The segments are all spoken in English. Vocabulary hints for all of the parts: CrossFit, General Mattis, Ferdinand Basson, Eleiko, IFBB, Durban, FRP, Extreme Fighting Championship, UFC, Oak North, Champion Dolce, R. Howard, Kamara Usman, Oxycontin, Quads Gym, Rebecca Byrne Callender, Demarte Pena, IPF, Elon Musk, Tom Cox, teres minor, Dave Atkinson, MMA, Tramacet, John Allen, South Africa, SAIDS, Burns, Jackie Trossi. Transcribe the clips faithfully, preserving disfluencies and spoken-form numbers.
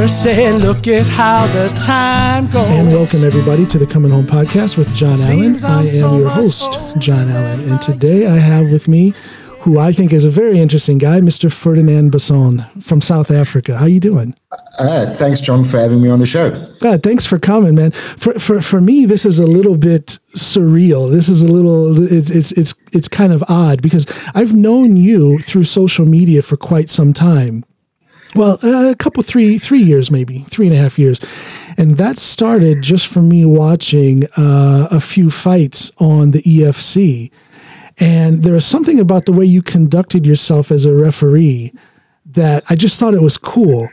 mercy, look at how the time goes. And welcome everybody to the Coming Home Podcast with John Seems Allen. I'm I am so your host, old. John Allen, and today I have with me who I think is a very interesting guy, Mister Ferdinand Basson from South Africa. How you doing? Uh, thanks, John, for having me on the show. Uh, thanks for coming, man. For for for me, this is a little bit surreal. This is a little it's it's it's it's kind of odd because I've known you through social media for quite some time. Well, a couple, three, three years, maybe three and a half years. And that started just from me watching uh, a few fights on the E F C. And there was something about the way you conducted yourself as a referee that I just thought it was cool.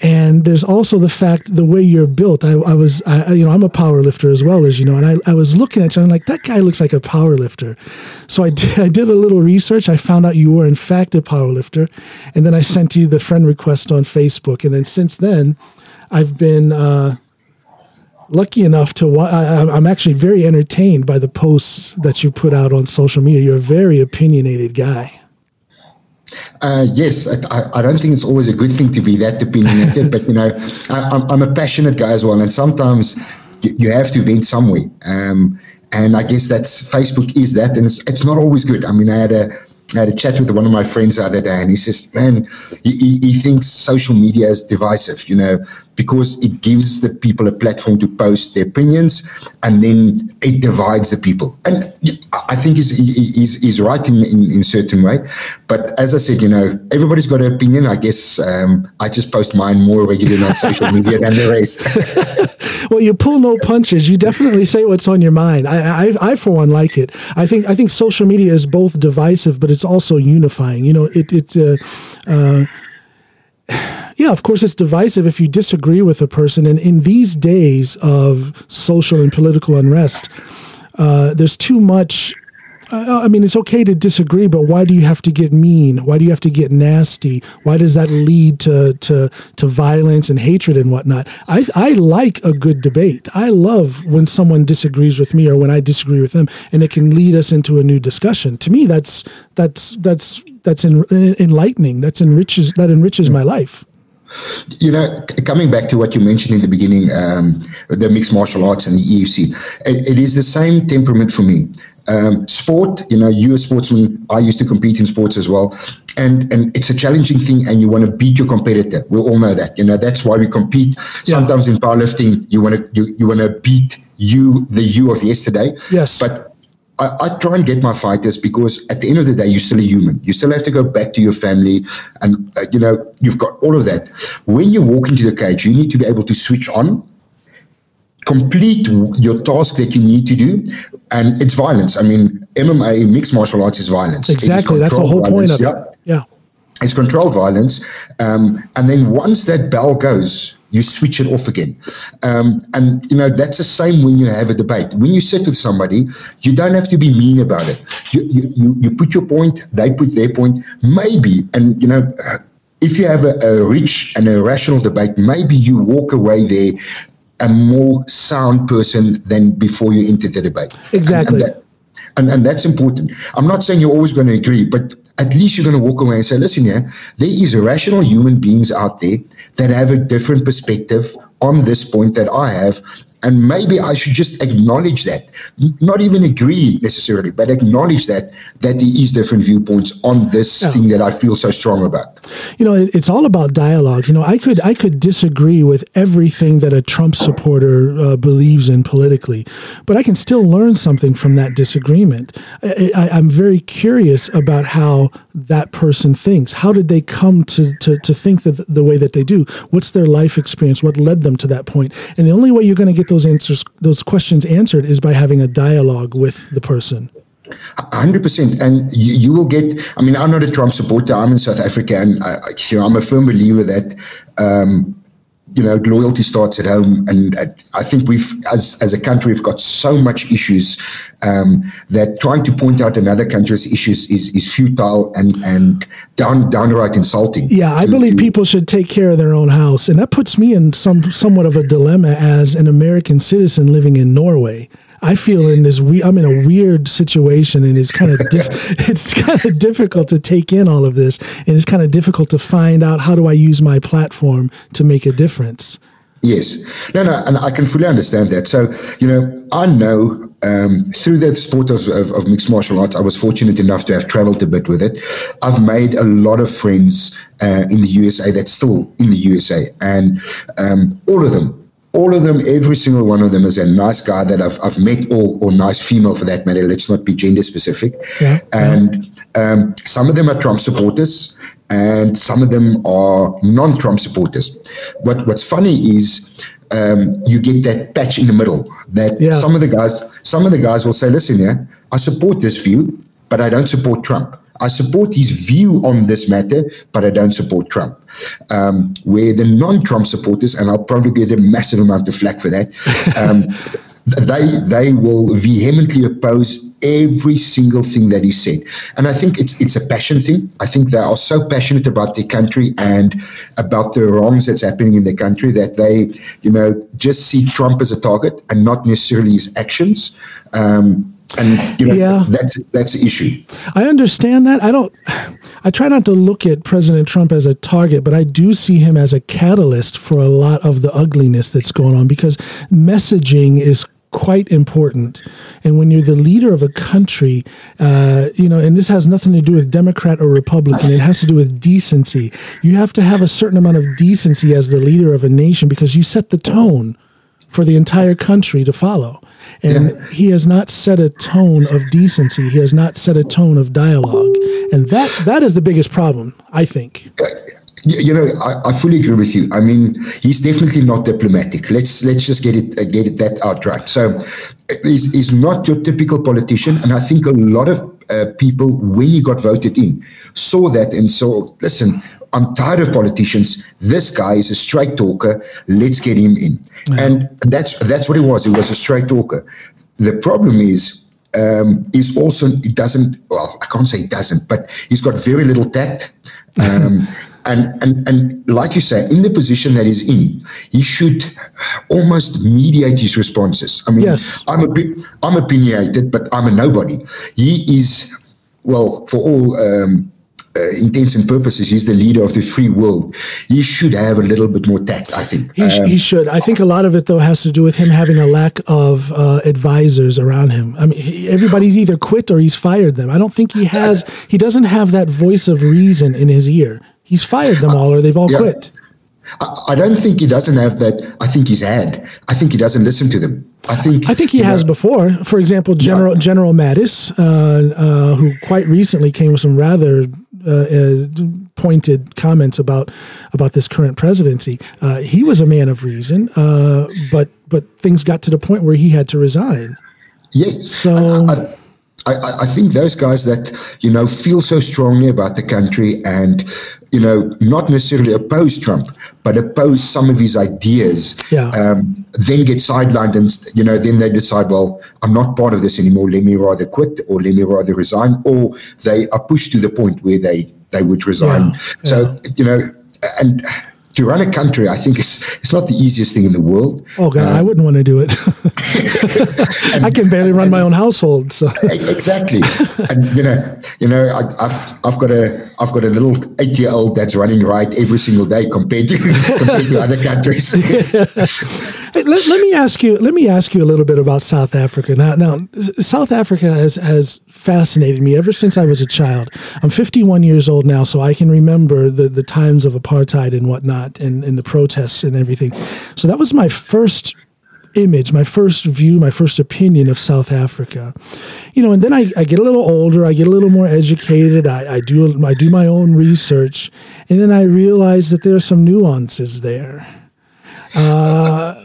And there's also the fact, the way you're built. I, I was, I, you know, I'm a power lifter as well, as you know, and I, I was looking at you and I'm like, that guy looks like a power lifter. So I did, I did a little research. I found out you were in fact a power lifter. And then I sent you the friend request on Facebook. And then since then I've been uh, lucky enough to, wa- I, I'm actually very entertained by the posts that you put out on social media. You're a very opinionated guy. Uh, yes, I, I don't think it's always a good thing to be that opinionated, but you know, I, I'm, I'm a passionate guy as well, and sometimes you, you have to vent somewhere. Um, and I guess that's Facebook is that, and it's, it's not always good. I mean, I had a I had a chat with one of my friends the other day, and he says, "Man, he, he thinks social media is divisive, you know, because it gives the people a platform to post their opinions, and then it divides the people." And I think he's he's, he's right in in, in certain way, but as I said, you know, everybody's got an opinion. I guess um, I just post mine more regularly on social media than the rest. Well, you pull no punches. You definitely say what's on your mind. I, I, I for one, like it. I think, I think social media is both divisive, but it's also unifying. You know, it, it, uh, uh, yeah, of course, it's divisive if you disagree with a person. And in these days of social and political unrest, uh, there's too much. Uh, I mean, it's okay to disagree, but why do you have to get mean? Why do you have to get nasty? Why does that lead to to, to violence and hatred and whatnot? I, I like a good debate. I love when someone disagrees with me or when I disagree with them, and it can lead us into a new discussion. To me, that's that's that's that's en- enlightening. That's enriches that enriches my life. You know, coming back to what you mentioned in the beginning, um, the mixed martial arts and the E F C, it, it is the same temperament for me. Um, sport, you know, you're a sportsman. I used to compete in sports as well. And and it's a challenging thing, and you want to beat your competitor. We all know that. You know, that's why we compete. Yeah. Sometimes in powerlifting, you want to you, you want to beat you, the you of yesterday. Yes. But I, I try and get my fighters because at the end of the day, you're still a human. You still have to go back to your family, and uh, you know, you've got all of that. When you walk into the cage, you need to be able to switch on, complete your task that you need to do, and it's violence. I mean, M M A, mixed martial arts, is violence. Exactly. Is That's the whole violence. point of yeah. it. Yeah. It's controlled violence. Um, and then once that bell goes, you switch it off again. Um, and, you know, that's the same when you have a debate. When you sit with somebody, you don't have to be mean about it. You you, you, you put your point, they put their point. Maybe, and, you know, uh, if you have a, a rich and a rational debate, maybe you walk away there a more sound person than before you enter the debate. Exactly. And, and, that, and, and that's important. I'm not saying you're always going to agree, but at least you're going to walk away and say, listen here, there is rational human beings out there that have a different perspective on this point that I have, and maybe I should just acknowledge that. Not even agree necessarily, but acknowledge that, that there is different viewpoints on this yeah. thing that I feel so strong about. You know, it, it's all about dialogue. You know, I could I could disagree with everything that a Trump supporter uh, believes in politically, but I can still learn something from that disagreement. I, I, I'm very curious about how that person thinks. How did they come to, to, to think that the way that they do? What's their life experience? What led them to that point? And the only way you're going to get those answers, those questions answered, is by having a dialogue with the person. one hundred percent. And you, you will get, I mean, I'm not a Trump supporter. I'm in South Africa, and I, I, you know, I'm a firm believer that, um, you know, loyalty starts at home. And uh, I think we've, as as a country, we've got so much issues um, that trying to point out another country's issues is is futile and, and down downright insulting. Yeah, I to, believe to, people should take care of their own house. And that puts me in some somewhat of a dilemma as an American citizen living in Norway. I feel in this we I'm in a weird situation, and it's kind of diff- it's kind of difficult to take in all of this, and it's kind of difficult to find out how do I use my platform to make a difference. Yes. No, no, and I can fully understand that. So, you know, I know um, through the sport of, of, of mixed martial arts, I was fortunate enough to have traveled a bit with it. I've made a lot of friends uh, in the U S A that's still in the U S A, and um, all of them, all of them, every single one of them is a nice guy that I've I've met, or, or nice female for that matter. Let's not be gender specific. Yeah. And um, some of them are Trump supporters, and some of them are non-Trump supporters. What What's funny is um, you get that patch in the middle that yeah. some of the guys, some of the guys will say, "Listen, yeah, I support this view, but I don't support Trump. I support his view on this matter, but I don't support Trump." Um, where the non-Trump supporters, and I'll probably get a massive amount of flack for that, um, they they will vehemently oppose every single thing that he said. And I think it's it's a passion thing. I think they are so passionate about their country and about the wrongs that's happening in their country that they, you know, just see Trump as a target and not necessarily his actions. Um, and you know, yeah. that's that's the issue. I understand that. I don't. I try not to look at President Trump as a target, but I do see him as a catalyst for a lot of the ugliness that's going on, because messaging is quite important. And when you're the leader of a country, uh, you know, and this has nothing to do with Democrat or Republican, it has to do with decency. You have to have a certain amount of decency as the leader of a nation, because you set the tone for the entire country to follow. And yeah. he has not set a tone of decency. He has not set a tone of dialogue. And that that is the biggest problem, I think. You know, I, I fully agree with you. I mean, he's definitely not diplomatic. Let's let's just get it uh, get it that out right. So, he's, he's not your typical politician, and I think a lot of uh, people, when you got voted in, saw that and saw, listen, I'm tired of politicians. This guy is a straight talker. Let's get him in, mm-hmm. and that's that's what he was. He was a straight talker. The problem is. Um, he's also, he doesn't, well, I can't say he doesn't, but he's got very little tact. Um, and, and, and like you say, in the position that he's in, he should almost mediate his responses. I mean, yes. I'm, opi- I'm opinionated, but I'm a nobody. He is, well, for all um, uh, intents and purposes, he's the leader of the free world. He should have a little bit more tact, I think. He, sh- um, he should. I think a lot of it, though, has to do with him having a lack of uh, advisors around him. I mean, he, everybody's either quit or he's fired them. I don't think he has, he doesn't have that voice of reason in his ear. He's fired them all, or they've all yeah. quit. I don't think he doesn't have that. I think he's had. I think he doesn't listen to them. I think. I think he has know. before. For example, General yeah. General Mattis, uh, uh, who quite recently came with some rather uh, uh, pointed comments about about this current presidency. Uh, he was a man of reason, uh, but but things got to the point where he had to resign. Yes. So. I, I, I, I think those guys that, you know, feel so strongly about the country and, you know, not necessarily oppose Trump, but oppose some of his ideas, yeah. um, then get sidelined and, you know, then they decide, well, I'm not part of this anymore. Let me rather quit, or let me rather resign, or they are pushed to the point where they, they would resign. Yeah, yeah. So, you know, and to run a country, I think it's it's not the easiest thing in the world. Oh God, um, I wouldn't want to do it. and, I can barely run and, my own household. So exactly, and you know, you know, I, I've I've got a I've got a little eight year old that's running right every single day compared to compared to other countries. yeah. hey, let, let me ask you. Let me ask you a little bit about South Africa. Now, now, South Africa has has fascinated me ever since I was a child. I'm fifty-one years old now, so I can remember the the times of apartheid and whatnot. And, and the protests and everything. So that was my first image, my first view, my first opinion of South Africa. You know, and then I, I get a little older, I get a little more educated, I, I do I do my own research, and then I realize that there are some nuances there. Uh,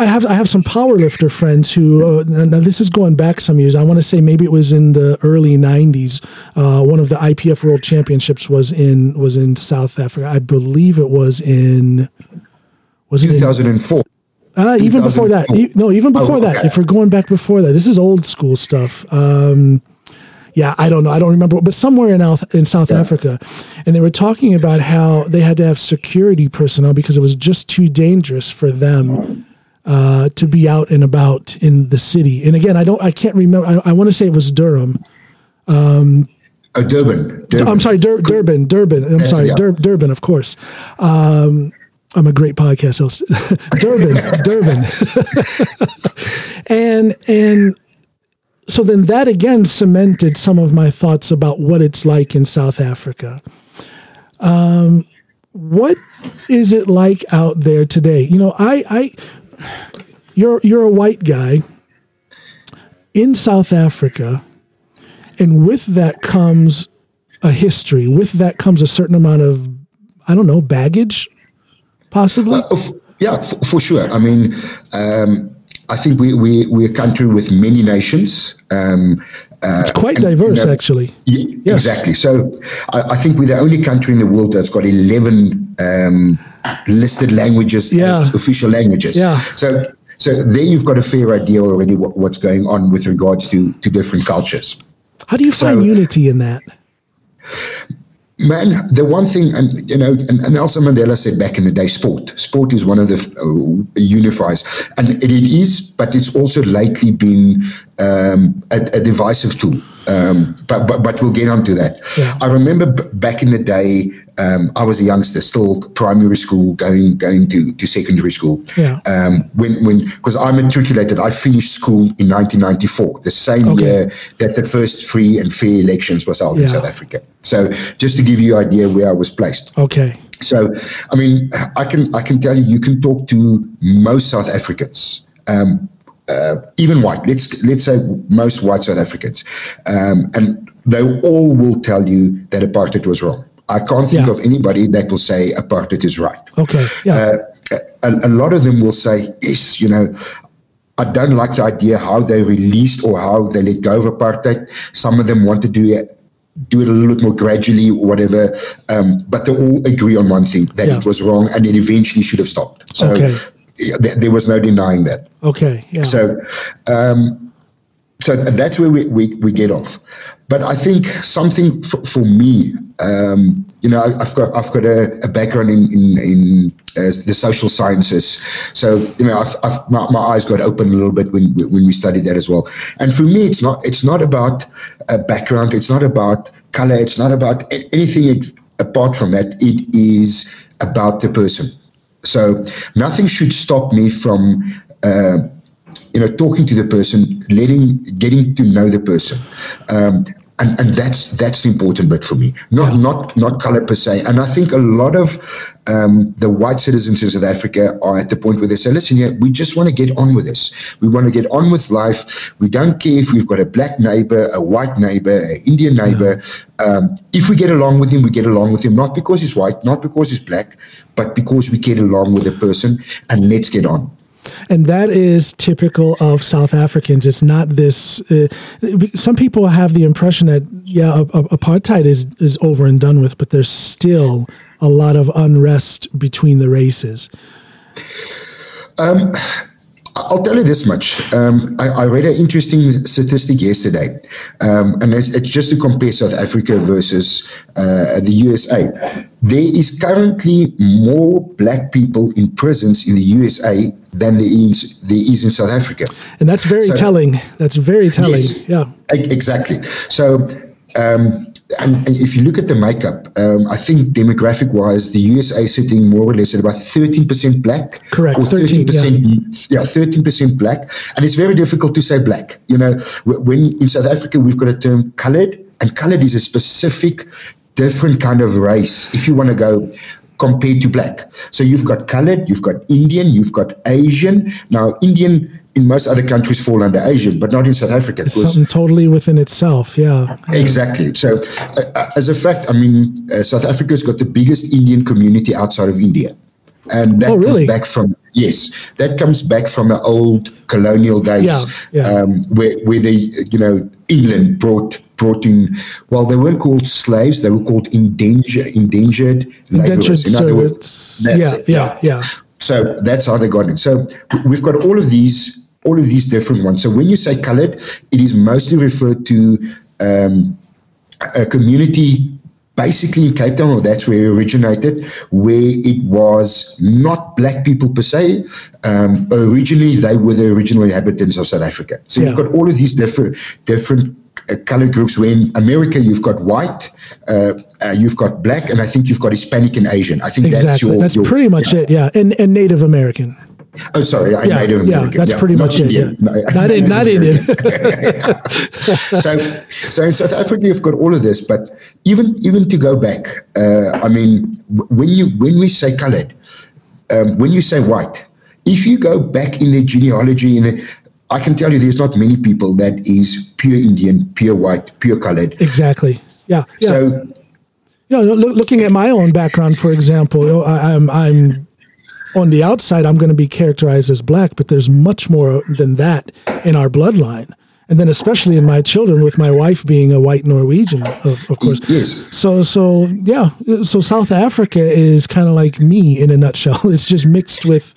I have I have some powerlifter friends who, uh, now this is going back some years, I want to say maybe it was in the early nineties, uh, one of the I P F World Championships was in was in South Africa. I believe it was in, was it two thousand four? Uh, even before that. E- no, even before oh, okay. that. If we're going back before that, this is old school stuff. Um, yeah, I don't know. I don't remember. But somewhere in, Al- in South yeah. Africa. And they were talking about how they had to have security personnel because it was just too dangerous for them uh, to be out and about in the city. And again, I don't, I can't remember. I, I want to say it was Durham. Um, uh, Durban. Durban. I'm sorry, Dur- Durban, Durban. I'm yes, sorry, yeah. Dur- Durban, of course. Um, I'm a great podcast host. Durban, Durban. and, and so then that again cemented some of my thoughts about what it's like in South Africa. Um, what is it like out there today? You know, I, I, you're, you're a white guy in South Africa, and with that comes a history. With that comes a certain amount of, I don't know, baggage, possibly. Uh, yeah, for, for sure. I mean, um, I think we, we, we're a country with many nations. Um, Uh, it's quite and, diverse, you know, actually. Yeah, yes. Exactly. So I, I think we're the only country in the world that's got eleven um, listed languages yeah. as official languages. Yeah. So so there you've got a fair idea already what, what's going on with regards to, to different cultures. How do you so, find unity in that? Man, the one thing, and you know, and, and Nelson Mandela said back in the day, sport. Sport is one of the uh, unifiers, and it, it is, but it's also lately been um, a, a divisive tool. Um, but, but but we'll get onto that. Yeah. I remember b- back in the day, um, I was a youngster, still primary school, going going to, to secondary school. Yeah. Um, when when because I matriculated, I finished school in nineteen ninety-four, the same okay. year that the first free and fair elections was held yeah. in South Africa. So just to give you an idea where I was placed. Okay. So I mean, I can I can tell you, you can talk to most South Africans. Um, Uh, even white, let's let's say most white South Africans, um, and they all will tell you that apartheid was wrong. I can't think yeah. of anybody that will say apartheid is right. Okay, yeah. Uh, a, a lot of them will say, yes, you know, I don't like the idea how they released or how they let go of apartheid. Some of them want to do it, do it a little bit more gradually or whatever, um, but they all agree on one thing, that yeah. it was wrong and it eventually should have stopped. So. Okay. There was no denying that. Okay. Yeah. So, um, so that's where we, we, we get off. But I think something for, for me, um, you know, I've got I've got a, a background in in, in uh, the social sciences, so you know, I've, I've, my, my eyes got open a little bit when when we studied that as well. And for me, it's not it's not about a background, it's not about color, it's not about anything apart from that. It is about the person. So nothing should stop me from, uh, you know, talking to the person, letting, getting to know the person, um, and and that's that's the important bit for me. Not yeah. not not color per se. And I think a lot of um, the white citizens in South Africa are at the point where they say, "Listen, yeah, we just want to get on with this. We want to get on with life. We don't care if we've got a black neighbor, a white neighbor, an Indian neighbor. Yeah. Um, if we get along with him, we get along with him. Not because he's white, not because he's black." But because we get along with a person, and let's get on. And that is typical of South Africans. It's not this. Uh, some people have the impression that yeah, a, a, apartheid is is over and done with, but there's still a lot of unrest between the races. Um, I'll tell you this much. Um, I, I read an interesting statistic yesterday, um, and it's, it's just to compare South Africa versus uh, the U S A. There is currently more black people in prisons in the U S A than there is, there is in South Africa. And that's very so, telling. That's very telling. Yes, yeah. Exactly. So, um, and, and if you look at the makeup, um, I think demographic-wise, the U S A is sitting more or less at about thirteen percent black. Correct, or thirteen percent. Yeah, thirteen percent black. And it's very difficult to say black. You know, when in South Africa, we've got a term colored, and colored is a specific, different kind of race, if you want to go compared to black. So you've got colored, you've got Indian, you've got Asian. Now, Indian in most other countries fall under Asian, but not in South Africa. It's something totally within itself, yeah. Exactly. So uh, as a fact, I mean, uh, South Africa's got the biggest Indian community outside of India. And that oh, really? comes back from, yes, that comes back from the old colonial days yeah, yeah. Um, where, where they, you know, England brought brought in, well, they weren't called slaves, they were called indentured, indentured laborers. In other words, yeah, it, yeah, yeah. So that's how they got in. So we've got all of these all of these different ones. So when you say colored, it is mostly referred to um, a community basically in Cape Town, or that's where it originated, where it was not black people per se. Um, originally, they were the original inhabitants of South Africa. So yeah. You've got all of these different different uh, color groups. Where in America, you've got white, uh, uh, you've got black, and I think you've got Hispanic and Asian. I think exactly. that's your... That's your, pretty much yeah. it, yeah. And, and Native American. Oh, sorry, I yeah, Native American. Yeah, that's yeah, pretty not much Indian. it. Yeah. No, not in, not Indian. so, so in South Africa, you've got all of this, but even even to go back, uh, I mean, when you when we say coloured, um, when you say white, if you go back in the genealogy, in the, I can tell you, there's not many people that is pure Indian, pure white, pure coloured. Exactly. Yeah. yeah. So, yeah. Lo- looking at my own background, for example, I, I'm I'm. on the outside, I'm going to be characterized as black, but there's much more than that in our bloodline. And then especially in my children, with my wife being a white Norwegian, of, of course. Yes. So, so yeah. So South Africa is kind of like me in a nutshell. It's just mixed with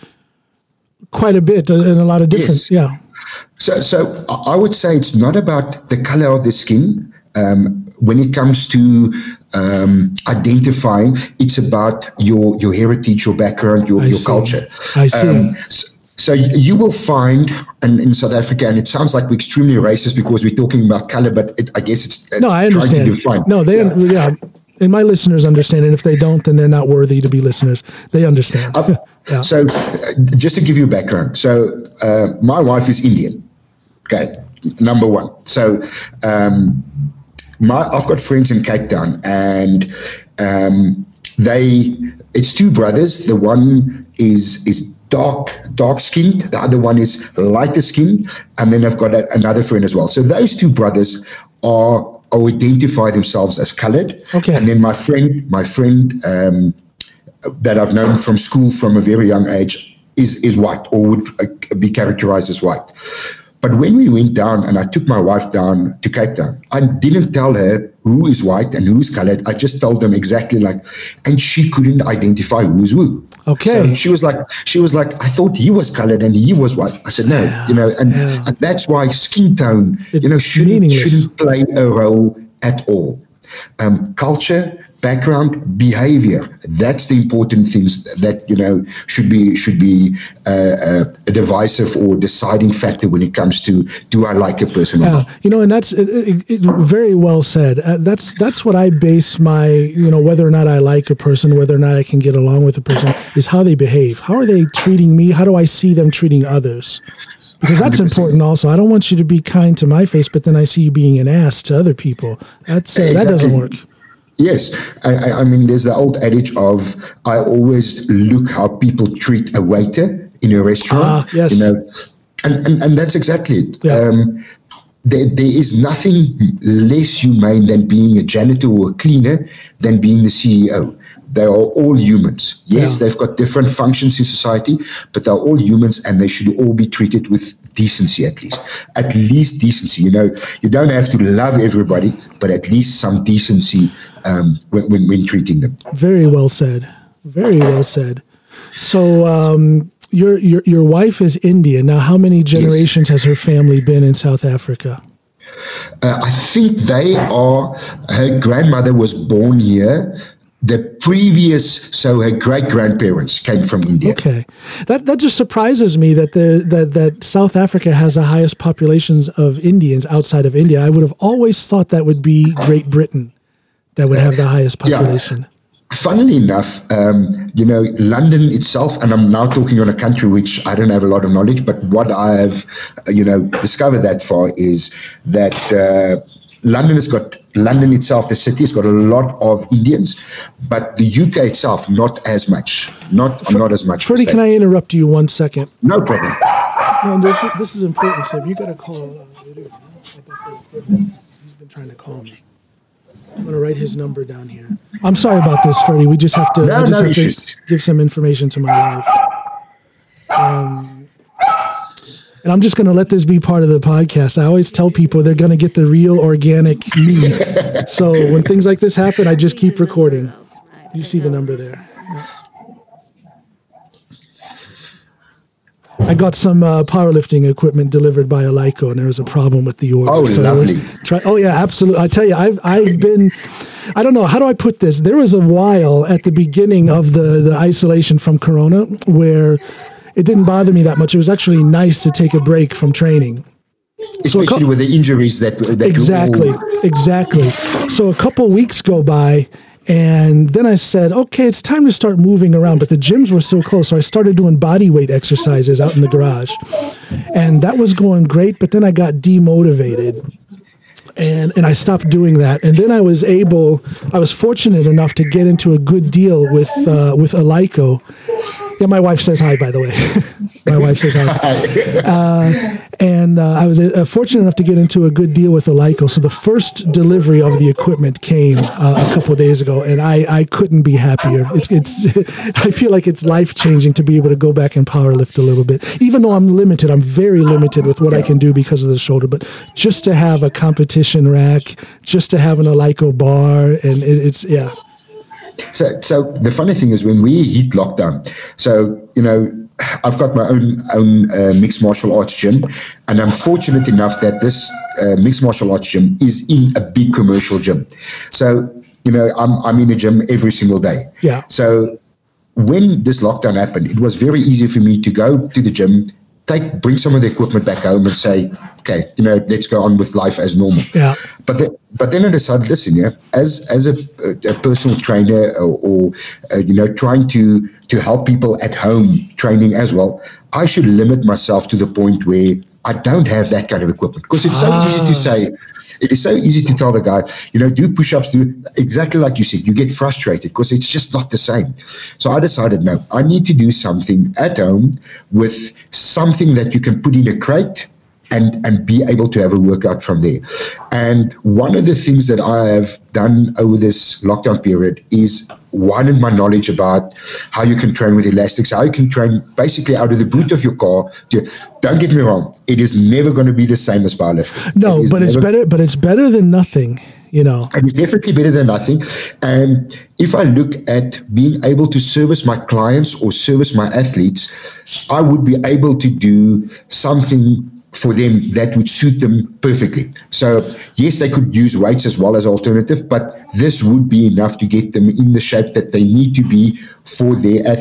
quite a bit and a lot of difference. Yes. Yeah. So, so I would say it's not about the color of the skin. Um, when it comes to um, identifying, it's about your your heritage, your background, your, your culture. I see. Um, so, so you will find, and in South Africa, and it sounds like we're extremely racist because we're talking about color, but it, I guess it's uh, no, I understand. Trying to define. No, they yeah. yeah. And my listeners understand, and if they don't, then they're not worthy to be listeners. They understand. Uh, yeah. So, uh, just to give you a background, so uh, my wife is Indian. Okay, number one. So. Um, My, I've got friends in Cape Town, and um, they it's two brothers. The one is is dark dark skinned, the other one is lighter skinned, and then I've got a, another friend as well. So those two brothers are, are identify themselves as coloured. Okay. And then my friend my friend um, that I've known from school from a very young age is is white, or would be characterised as white. But when we went down and I took my wife down to Cape Town, I didn't tell her who is white and who is coloured. I just told them exactly like, and she couldn't identify who's who. Okay. So she was like, she was like, I thought he was coloured and he was white. I said, no, yeah, you know, and, yeah. and that's why skin tone, it's you know, shouldn't, shouldn't play a role at all. Um, culture, background, behavior, that's the important things that, you know, should be should be uh, a divisive or deciding factor when it comes to, do I like a person or not? You know, and that's it, it, it, very well said. Uh, that's that's what I base my, you know, whether or not I like a person, whether or not I can get along with a person, is how they behave. How are they treating me? How do I see them treating others? Because that's one hundred percent important also. I don't want you to be kind to my face, but then I see you being an ass to other people. That's uh, exactly. That doesn't work. Yes. I, I mean, there's the old adage of, I always look how people treat a waiter in a restaurant. Ah, yes. You know, and, and, and that's exactly it. Yeah. Um, there, there is nothing less humane than being a janitor or a cleaner than being the C E O. They are all humans. Yes, yeah. They've got different functions in society, but they're all humans and they should all be treated with decency at least. At least decency. You know, you don't have to love everybody, but at least some decency um, when, when, when treating them. Very well said. Very well said. So um, your, your, your wife is Indian. Now, how many generations yes. has her family been in South Africa? Uh, I think they are, her grandmother was born here. The previous, so her great-grandparents came from India. Okay, that that just surprises me that there that that South Africa has the highest populations of Indians outside of India. I would have always thought that would be Great Britain that would have the highest population. Yeah. Funnily enough, um, you know, London itself, and I'm now talking on a country which I don't have a lot of knowledge, but what I have, you know, discovered that far is that. Uh, London has got, London itself, the city has got a lot of Indians, but the U K itself, not as much. Not Fer- not as much. Freddie, can I interrupt you one second? No problem. No, this is, this is important, Seb. You got to call. He's been trying to call me. I'm going to write his number down here. I'm sorry about this, Freddie. We just have to, no, I just no have to give some information to my wife. Um... And I'm just going to let this be part of the podcast. I always tell people they're going to get the real organic me. So when things like this happen, I just keep recording. You see the number there. I got some uh, powerlifting equipment delivered by Eleiko, and there was a problem with the order. Oh, so lovely. Try- oh, yeah, absolutely. I tell you, I've I've been... I don't know, how do I put this? There was a while at the beginning of the, the isolation from Corona where it didn't bother me that much. It was actually nice to take a break from training. Especially so co- with the injuries that... that exactly, exactly. So a couple weeks go by, and then I said, okay, it's time to start moving around. But the gyms were so close, so I started doing body weight exercises out in the garage. And that was going great, but then I got demotivated. And and I stopped doing that. And then I was able, I was fortunate enough to get into a good deal with uh, with Eleiko. Yeah, my wife says hi, by the way. My wife says hi. Uh, and uh, I was uh, fortunate enough to get into a good deal with Eleiko. So the first delivery of the equipment came uh, a couple of days ago, and I, I couldn't be happier. It's it's I feel like it's life-changing to be able to go back and power lift a little bit. Even though I'm limited, I'm very limited with what I can do because of the shoulder, but just to have a competition rack, just to have an Eleiko bar, and it, it's yeah. So, so the funny thing is when we hit lockdown. So you know, I've got my own own uh, mixed martial arts gym, and I'm fortunate enough that this uh, mixed martial arts gym is in a big commercial gym. So you know, I'm I'm in the gym every single day. Yeah. So when this lockdown happened, it was very easy for me to go to the gym, take bring some of the equipment back home, and say, okay, you know, let's go on with life as normal. Yeah. But the, but then I decided, listen, yeah, as as a, a personal trainer or, or uh, you know, trying to to help people at home training as well, I should limit myself to the point where I don't have that kind of equipment, because it's ah. so easy to say. It is so easy to tell the guy, you know, do push-ups, do exactly like you said. You get frustrated because it's just not the same. So I decided, no, I need to do something at home with something that you can put in a crate and, and be able to have a workout from there. And one of the things that I have done over this lockdown period is widened my knowledge about how you can train with elastics, how you can train basically out of the boot of your car. To, don't get me wrong, it is never going to be the same as powerlifting. No, it but never, it's better. But it's better than nothing, you know. And it's definitely better than nothing. And if I look at being able to service my clients or service my athletes, I would be able to do something for them that would suit them perfectly. So yes, they could use weights as well as alternative, but this would be enough to get them in the shape that they need to be for their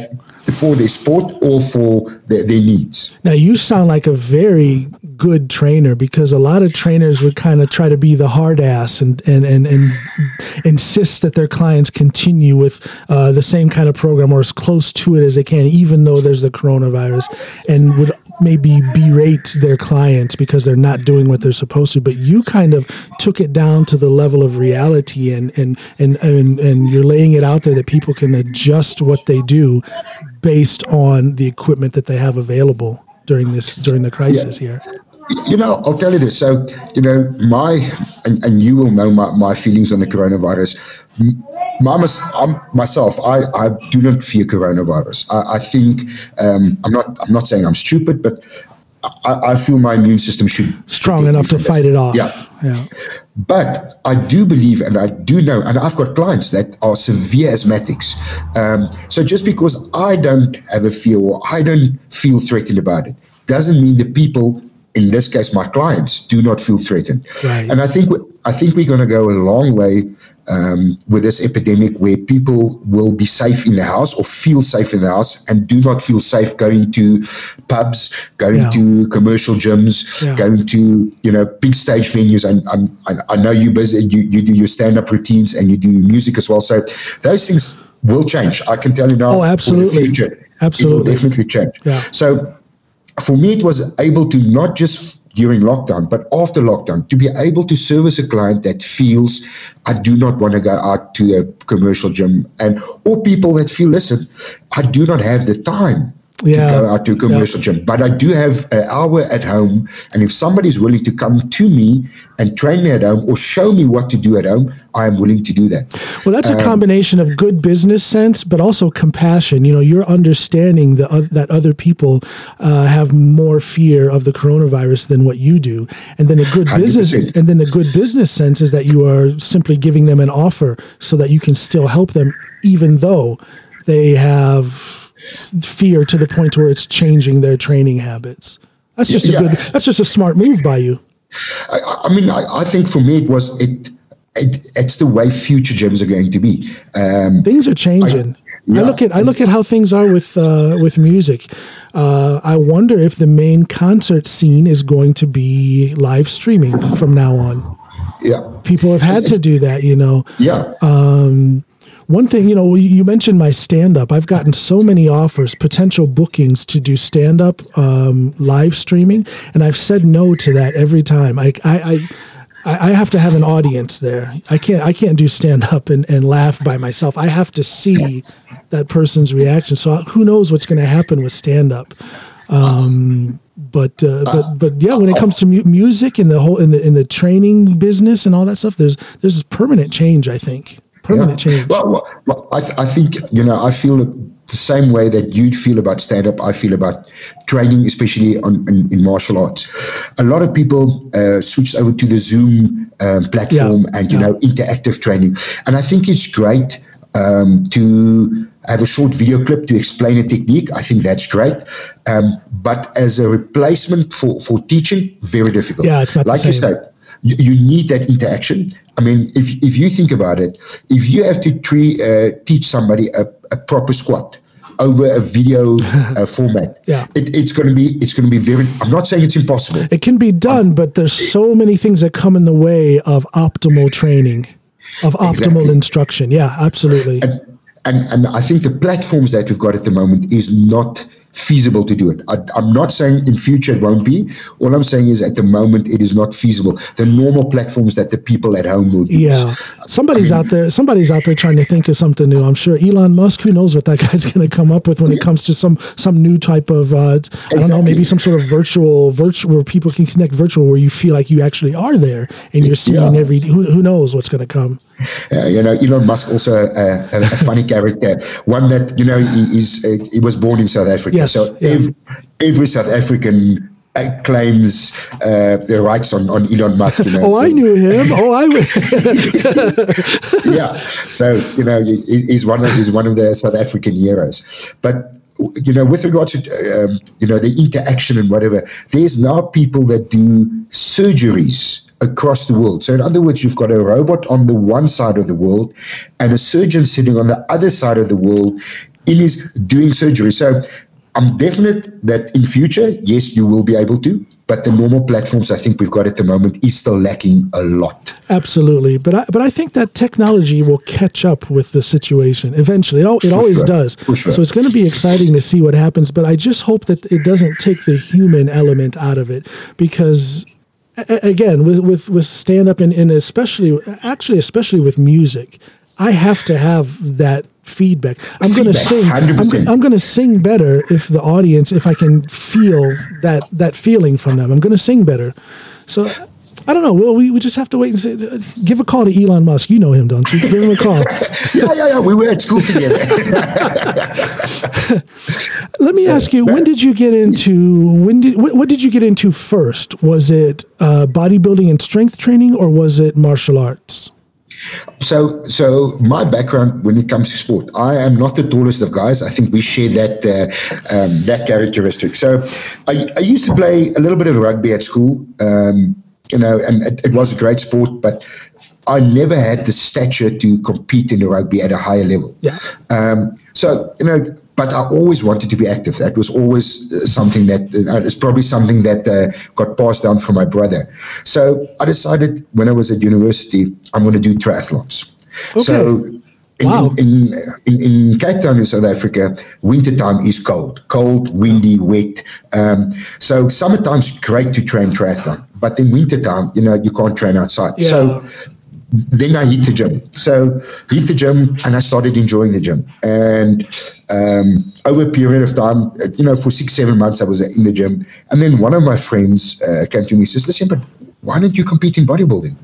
for their sport or for their, their needs. Now you sound like a very good trainer, because a lot of trainers would kind of try to be the hard ass and and and, and insist that their clients continue with uh, the same kind of program or as close to it as they can, even though there's the coronavirus, and would maybe berate their clients because they're not doing what they're supposed to. But you kind of took it down to the level of reality, and and and and, and you're laying it out there that people can adjust what they do based on the equipment that they have available during this during the crisis yeah. here. You know, I'll tell you this. So, you know, my and, and you will know my, my feelings on the coronavirus. My, I'm, myself, I, I do not fear coronavirus. I, I think um, I'm not. I'm not saying I'm stupid, but I, I feel my immune system should strong enough to fight it off. Yeah, yeah. But I do believe, and I do know, and I've got clients that are severe asthmatics. Um, so just because I don't have a fear or I don't feel threatened about it, doesn't mean the people, in this case, my clients, do not feel threatened. Right. And I think I think we're going to go a long way um, with this epidemic, where people will be safe in the house or feel safe in the house, and do not feel safe going to pubs, going yeah. to commercial gyms, yeah. going to, you know, big stage venues. And I'm, I, I know you busy. You, you do your stand-up routines and you do music as well. So those things will change. I can tell you now. Oh, absolutely. In the future, absolutely. It will definitely change. Yeah. So for me, it was able to not just during lockdown, but after lockdown, to be able to service a client that feels, I do not want to go out to a commercial gym, and or people that feel, listen, I do not have the time yeah. to go out to a commercial yeah. gym, but I do have an hour at home, and if somebody's willing to come to me and train me at home or show me what to do at home, I am willing to do that. Well, that's um, a combination of good business sense, but also compassion. You know, you're understanding the, uh, that other people uh, have more fear of the coronavirus than what you do, and then a good one hundred percent business, and then the good business sense is that you are simply giving them an offer so that you can still help them, even though they have fear to the point where it's changing their training habits. That's just yeah, a good. Yeah. That's just a smart move by you. I, I mean, I, I think for me, it was it. it, it's the way future gyms are going to be. Um, things are changing. I, yeah, I look at I look at how things are with uh, with music. Uh, I wonder if the main concert scene is going to be live streaming from now on. Yeah, people have had to do that, you know. Yeah. Um, one thing, you know, you mentioned my stand-up. I've gotten so many offers, potential bookings to do stand-up, um, live streaming, and I've said no to that every time. I, I, I, I have to have an audience there. I can't, I can't do stand-up and, and laugh by myself. I have to see that person's reaction. So who knows what's going to happen with stand-up? Um, but, uh, but, but yeah, when it comes to mu- music and the whole, in the, in the training business and all that stuff, there's, there's this permanent change, I think. Permanent yeah. change. Well, well, well I, th- I think, you know, I feel the same way that you feel about stand-up, I feel about training, especially on, in, in martial arts. A lot of people uh, switched over to the Zoom um, platform yeah. and, you yeah. know, interactive training. And I think it's great um, to have a short video clip to explain a technique. I think that's great. Um, but as a replacement for, for teaching, very difficult. Yeah, it's not like the same. You said, you, you need that interaction. I mean, if if you think about it, if you have to tre- uh, teach somebody a, a proper squat over a video uh, format, yeah. it, it's going to be it's going to be very. I'm not saying it's impossible. It can be done, um, but there's so many things that come in the way of optimal training, of optimal exactly. instruction. Yeah, absolutely. And, and and I think the platforms that we've got at the moment is not feasible to do it. I, I'm not saying in future it won't be. All I'm saying is at the moment it is not feasible. The normal platforms that the people at home will use. Yeah, somebody's I mean, out there. Somebody's out there trying to think of something new. I'm sure Elon Musk. Who knows what that guy's going to come up with when yeah. it comes to some some new type of uh, exactly. I don't know, maybe some sort of virtual virtual where people can connect virtual, where you feel like you actually are there and you're seeing yeah. every. Who, who knows what's going to come. Uh, you know, Elon Musk also uh, a, a funny character, one that, you know, he, is, uh, he was born in South Africa. Yes, so yeah. every, every South African claims uh, the rights on, on Elon Musk. You know? Oh, I knew him. Oh, I yeah. So, you know, he, he's one of he's one of the South African heroes. But, you know, with regard to, um, you know, the interaction and whatever, there's now people that do surgeries across the world. So in other words, you've got a robot on the one side of the world and a surgeon sitting on the other side of the world in his doing surgery. So I'm definite that in future, yes, you will be able to, but the normal platforms I think we've got at the moment is still lacking a lot. Absolutely. But I, but I think that technology will catch up with the situation eventually. It, al- it always sure. does. Sure. So it's going to be exciting to see what happens, but I just hope that it doesn't take the human element out of it, because again, with with, with stand-up and, and especially, actually, especially with music, I have to have that feedback. I'm going to sing. one hundred percent. I'm, I'm going to sing better if the audience, if I can feel that that feeling from them. I'm going to sing better. So I don't know. Well, we, we just have to wait and see. Give a call to Elon Musk. You know him, don't you? Give him a call. yeah, yeah, yeah. We were at school together. Let me so, ask you, when did you get into, when did, what, what did you get into first? Was it uh, bodybuilding and strength training, or was it martial arts? So, so my background when it comes to sport, I am not the tallest of guys. I think we share that uh, um, that characteristic. So I, I used to play a little bit of rugby at school. Um, You know, and it, it was a great sport, but I never had the stature to compete in the rugby at a higher level. Yeah. Um, so, you know, but I always wanted to be active. That was always uh, something that uh, it's probably something that uh, got passed down from my brother. So I decided when I was at university, I'm going to do triathlons. Okay. So in, wow. in, in, in Cape Town in South Africa, wintertime is cold, cold, windy, wet. Um, so summertime's great to train triathlon. But in wintertime, you know, you can't train outside. Yeah. So then I hit the gym. So hit the gym and I started enjoying the gym. And um, over a period of time, you know, for six, seven months, I was in the gym. And then one of my friends uh, came to me and says, listen, but why don't you compete in bodybuilding?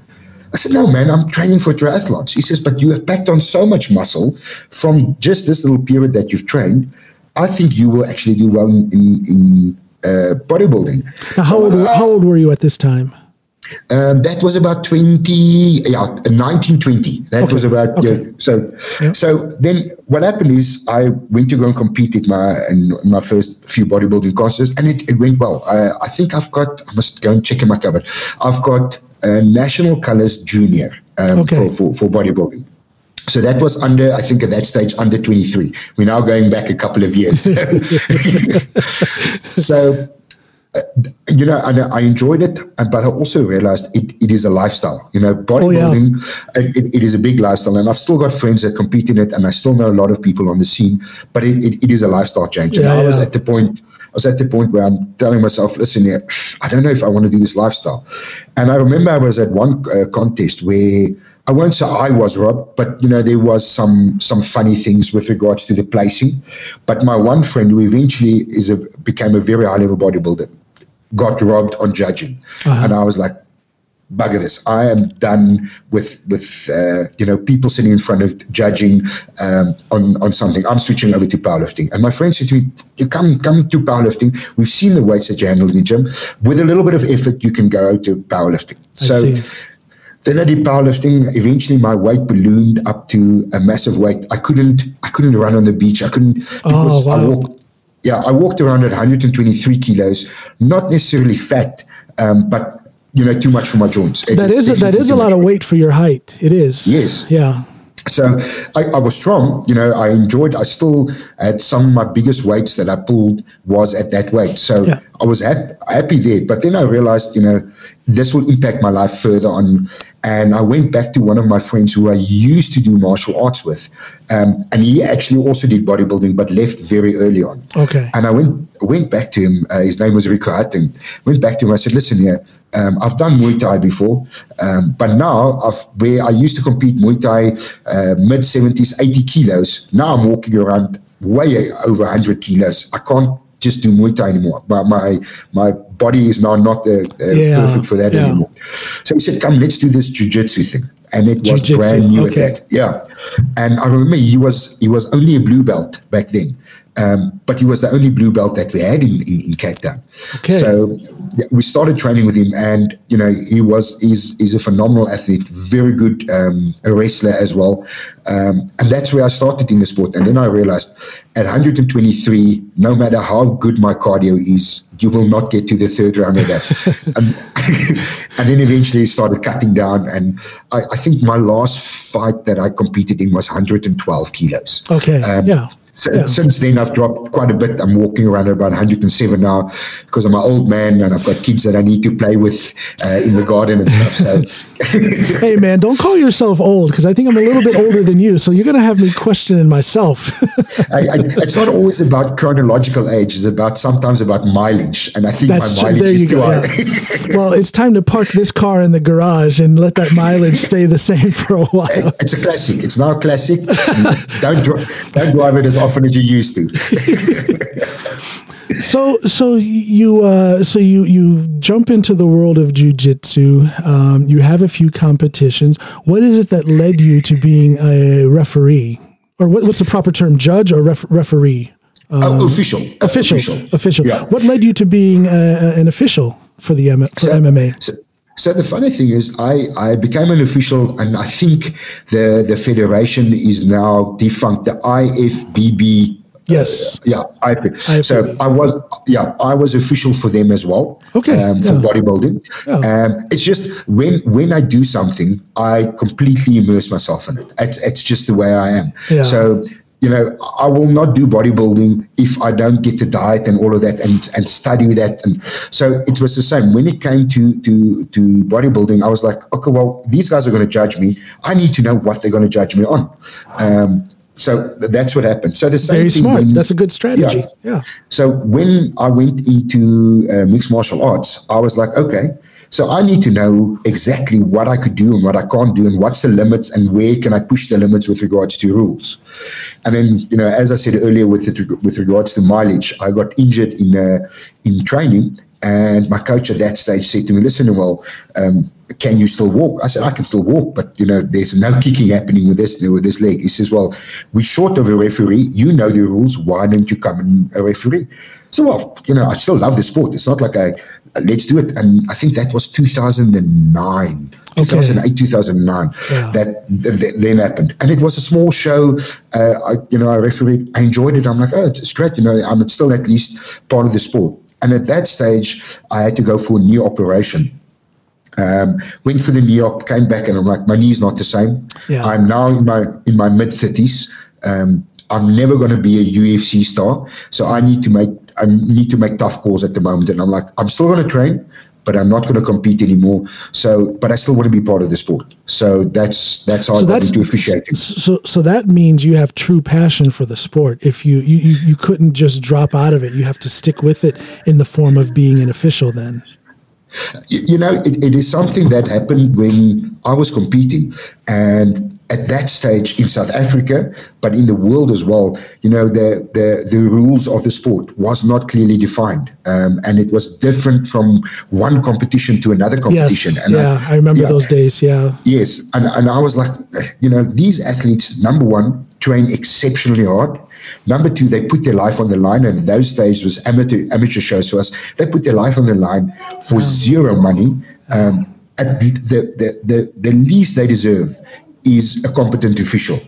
I said, no, man, I'm training for triathlons. He says, but you have packed on so much muscle from just this little period that you've trained. I think you will actually do well in in Uh, bodybuilding. Now, how, so, old, uh, how old were you at this time? Um, that was about twenty, yeah, nineteen twenty. That okay. was about, okay. yeah, so yeah. So then what happened is I went to go and compete at my in my first few bodybuilding contests, and it, it went well. I, I think I've got, I must go and check in my cupboard, I've got uh, National Colors Junior um, okay. for, for, for bodybuilding. So that was under, I think at that stage, under twenty-three. We're now going back a couple of years. So, uh, you know, I, I enjoyed it, but I also realized it, it is a lifestyle. You know, bodybuilding, oh, yeah. it, it is a big lifestyle. And I've still got friends that compete in it, and I still know a lot of people on the scene, but it, it, it is a lifestyle change. And yeah, I was yeah. at the point... I was at the point where I'm telling myself, listen, I don't know if I want to do this lifestyle. And I remember I was at one uh, contest where, I won't say I was robbed, but, you know, there was some some funny things with regards to the placing. But my one friend, who eventually is a, became a very high-level bodybuilder, got robbed on judging. Uh-huh. And I was like, bugger this. I am done with, with uh, you know, people sitting in front of judging um, on, on something. I'm switching over to powerlifting. And my friend said to me, you come, come to powerlifting. We've seen the weights that you handle in the gym. With a little bit of effort, you can go to powerlifting. I so see. Then I did powerlifting. Eventually, my weight ballooned up to a massive weight. I couldn't, I couldn't run on the beach. I couldn't, because oh, wow. I walked, yeah, I walked around at one hundred twenty-three kilos, not necessarily fat, um, but you know, too much for my joints. It that is, is that is a lot of weight for your height. It is. Yes. Yeah. So I, I was strong, you know, I enjoyed, I still had some of my biggest weights that I pulled was at that weight. So yeah. I was happy, happy there. But then I realized, you know, this will impact my life further on. And I went back to one of my friends who I used to do martial arts with. Um, and he actually also did bodybuilding, but left very early on. Okay. And I went went back to him. Uh, his name was Rikaat. And went back to him. I said, listen here, Um, I've done Muay Thai before, um, but now I've, where I used to compete Muay Thai, uh, mid seventies, eighty kilos. Now I'm walking around way over one hundred kilos. I can't just do Muay Thai anymore. My my, my body is now not uh, uh, yeah, perfect for that yeah. anymore. So he said, come, let's do this jiu-jitsu thing. And it was jiu-jitsu, brand new okay. at that. Yeah. And I remember he was, he was only a blue belt back then. Um, but he was the only blue belt that we had in, in, in Cape Town. Okay. So yeah, we started training with him, and you know he was he's, he's a phenomenal athlete, very good um, a wrestler as well. Um, and that's where I started in the sport. And then I realized at one hundred twenty-three, no matter how good my cardio is, you will not get to the third round of that. and, and then eventually started cutting down. And I, I think my last fight that I competed in was one hundred twelve kilos. Okay. Um, yeah. So yeah. Since then, I've dropped quite a bit. I'm walking around at about one hundred seven now because I'm an old man and I've got kids that I need to play with uh, in the garden and stuff. So, hey, man, don't call yourself old because I think I'm a little bit older than you. So you're going to have me questioning myself. I, I, it's not always about chronological age. It's about sometimes about mileage. And I think That's my true. mileage there is too high. Yeah. Well, it's time to park this car in the garage and let that mileage stay the same for a while. It, it's a classic. It's now a classic. don't, dri- don't drive it as often as you used to. so so you uh so you you jump into the world of jiu-jitsu. Um you have a few competitions. What is it that led you to being a referee, or what, what's the proper term, judge or ref, referee um, oh, official official official, official. Yeah. What led you to being uh, an official for the M- for so, M M A? so- So the funny thing is I, I became an official, and I think the, the federation is now defunct, the I F B B. Yes. Uh, yeah. I F B B. So I was, yeah, I was official for them as well. Okay. Um, for yeah. bodybuilding. Yeah. Um, it's just when, when I do something, I completely immerse myself in it. It's, it's just the way I am. Yeah. So, you know, I will not do bodybuilding if I don't get the diet and all of that and, and study that. And so it was the same. When it came to, to, to bodybuilding, I was like, okay, well, these guys are going to judge me. I need to know what they're going to judge me on. Um, so th- that's what happened. So the same Very thing smart. When, that's a good strategy. Yeah. yeah. So when I went into uh, mixed martial arts, I was like, okay, so I need to know exactly what I could do and what I can't do and what's the limits and where can I push the limits with regards to rules. And then, you know, as I said earlier with the, with regards to mileage, I got injured in uh, in training, and my coach at that stage said to me, listen, well, um, can you still walk? I said, I can still walk, but, you know, there's no kicking happening with this with this leg. He says, well, we're short of a referee. You know the rules. Why don't you come in a referee? So, well, you know, I still love the sport. It's not like I... Let's do it. And I think that was two thousand nine, okay. two thousand eight, two thousand nine, yeah. that th- th- then happened. And it was a small show. Uh, I, you know, I refereed, I enjoyed it. I'm like, oh, it's great. You know, I'm still at least part of the sport. And at that stage, I had to go for a knee operation. Um, went for the knee up, came back, and I'm like, my knee's not the same. Yeah. I'm now in my in my mid thirties. Um, I'm never going to be a U F C star, so I need to make I need to make tough calls at the moment. And I'm like, I'm still going to train, but I'm not going to compete anymore. So, but I still want to be part of the sport. So that's that's how so I got into officiating. So, so that means you have true passion for the sport. If you you you couldn't just drop out of it, you have to stick with it in the form of being an official. Then, you, you know, it, it is something that happened when I was competing, and at that stage in South Africa, but in the world as well, you know, the the, the rules of the sport was not clearly defined, um, and it was different from one competition to another competition. Yes, and yeah, I, I remember yeah, those days, yeah. Yes, and, and I was like, you know, these athletes, number one, train exceptionally hard. Number two, they put their life on the line, and in those days was amateur amateur shows for us. They put their life on the line for wow. zero money. Um, at the, the, the, the least they deserve is a competent official.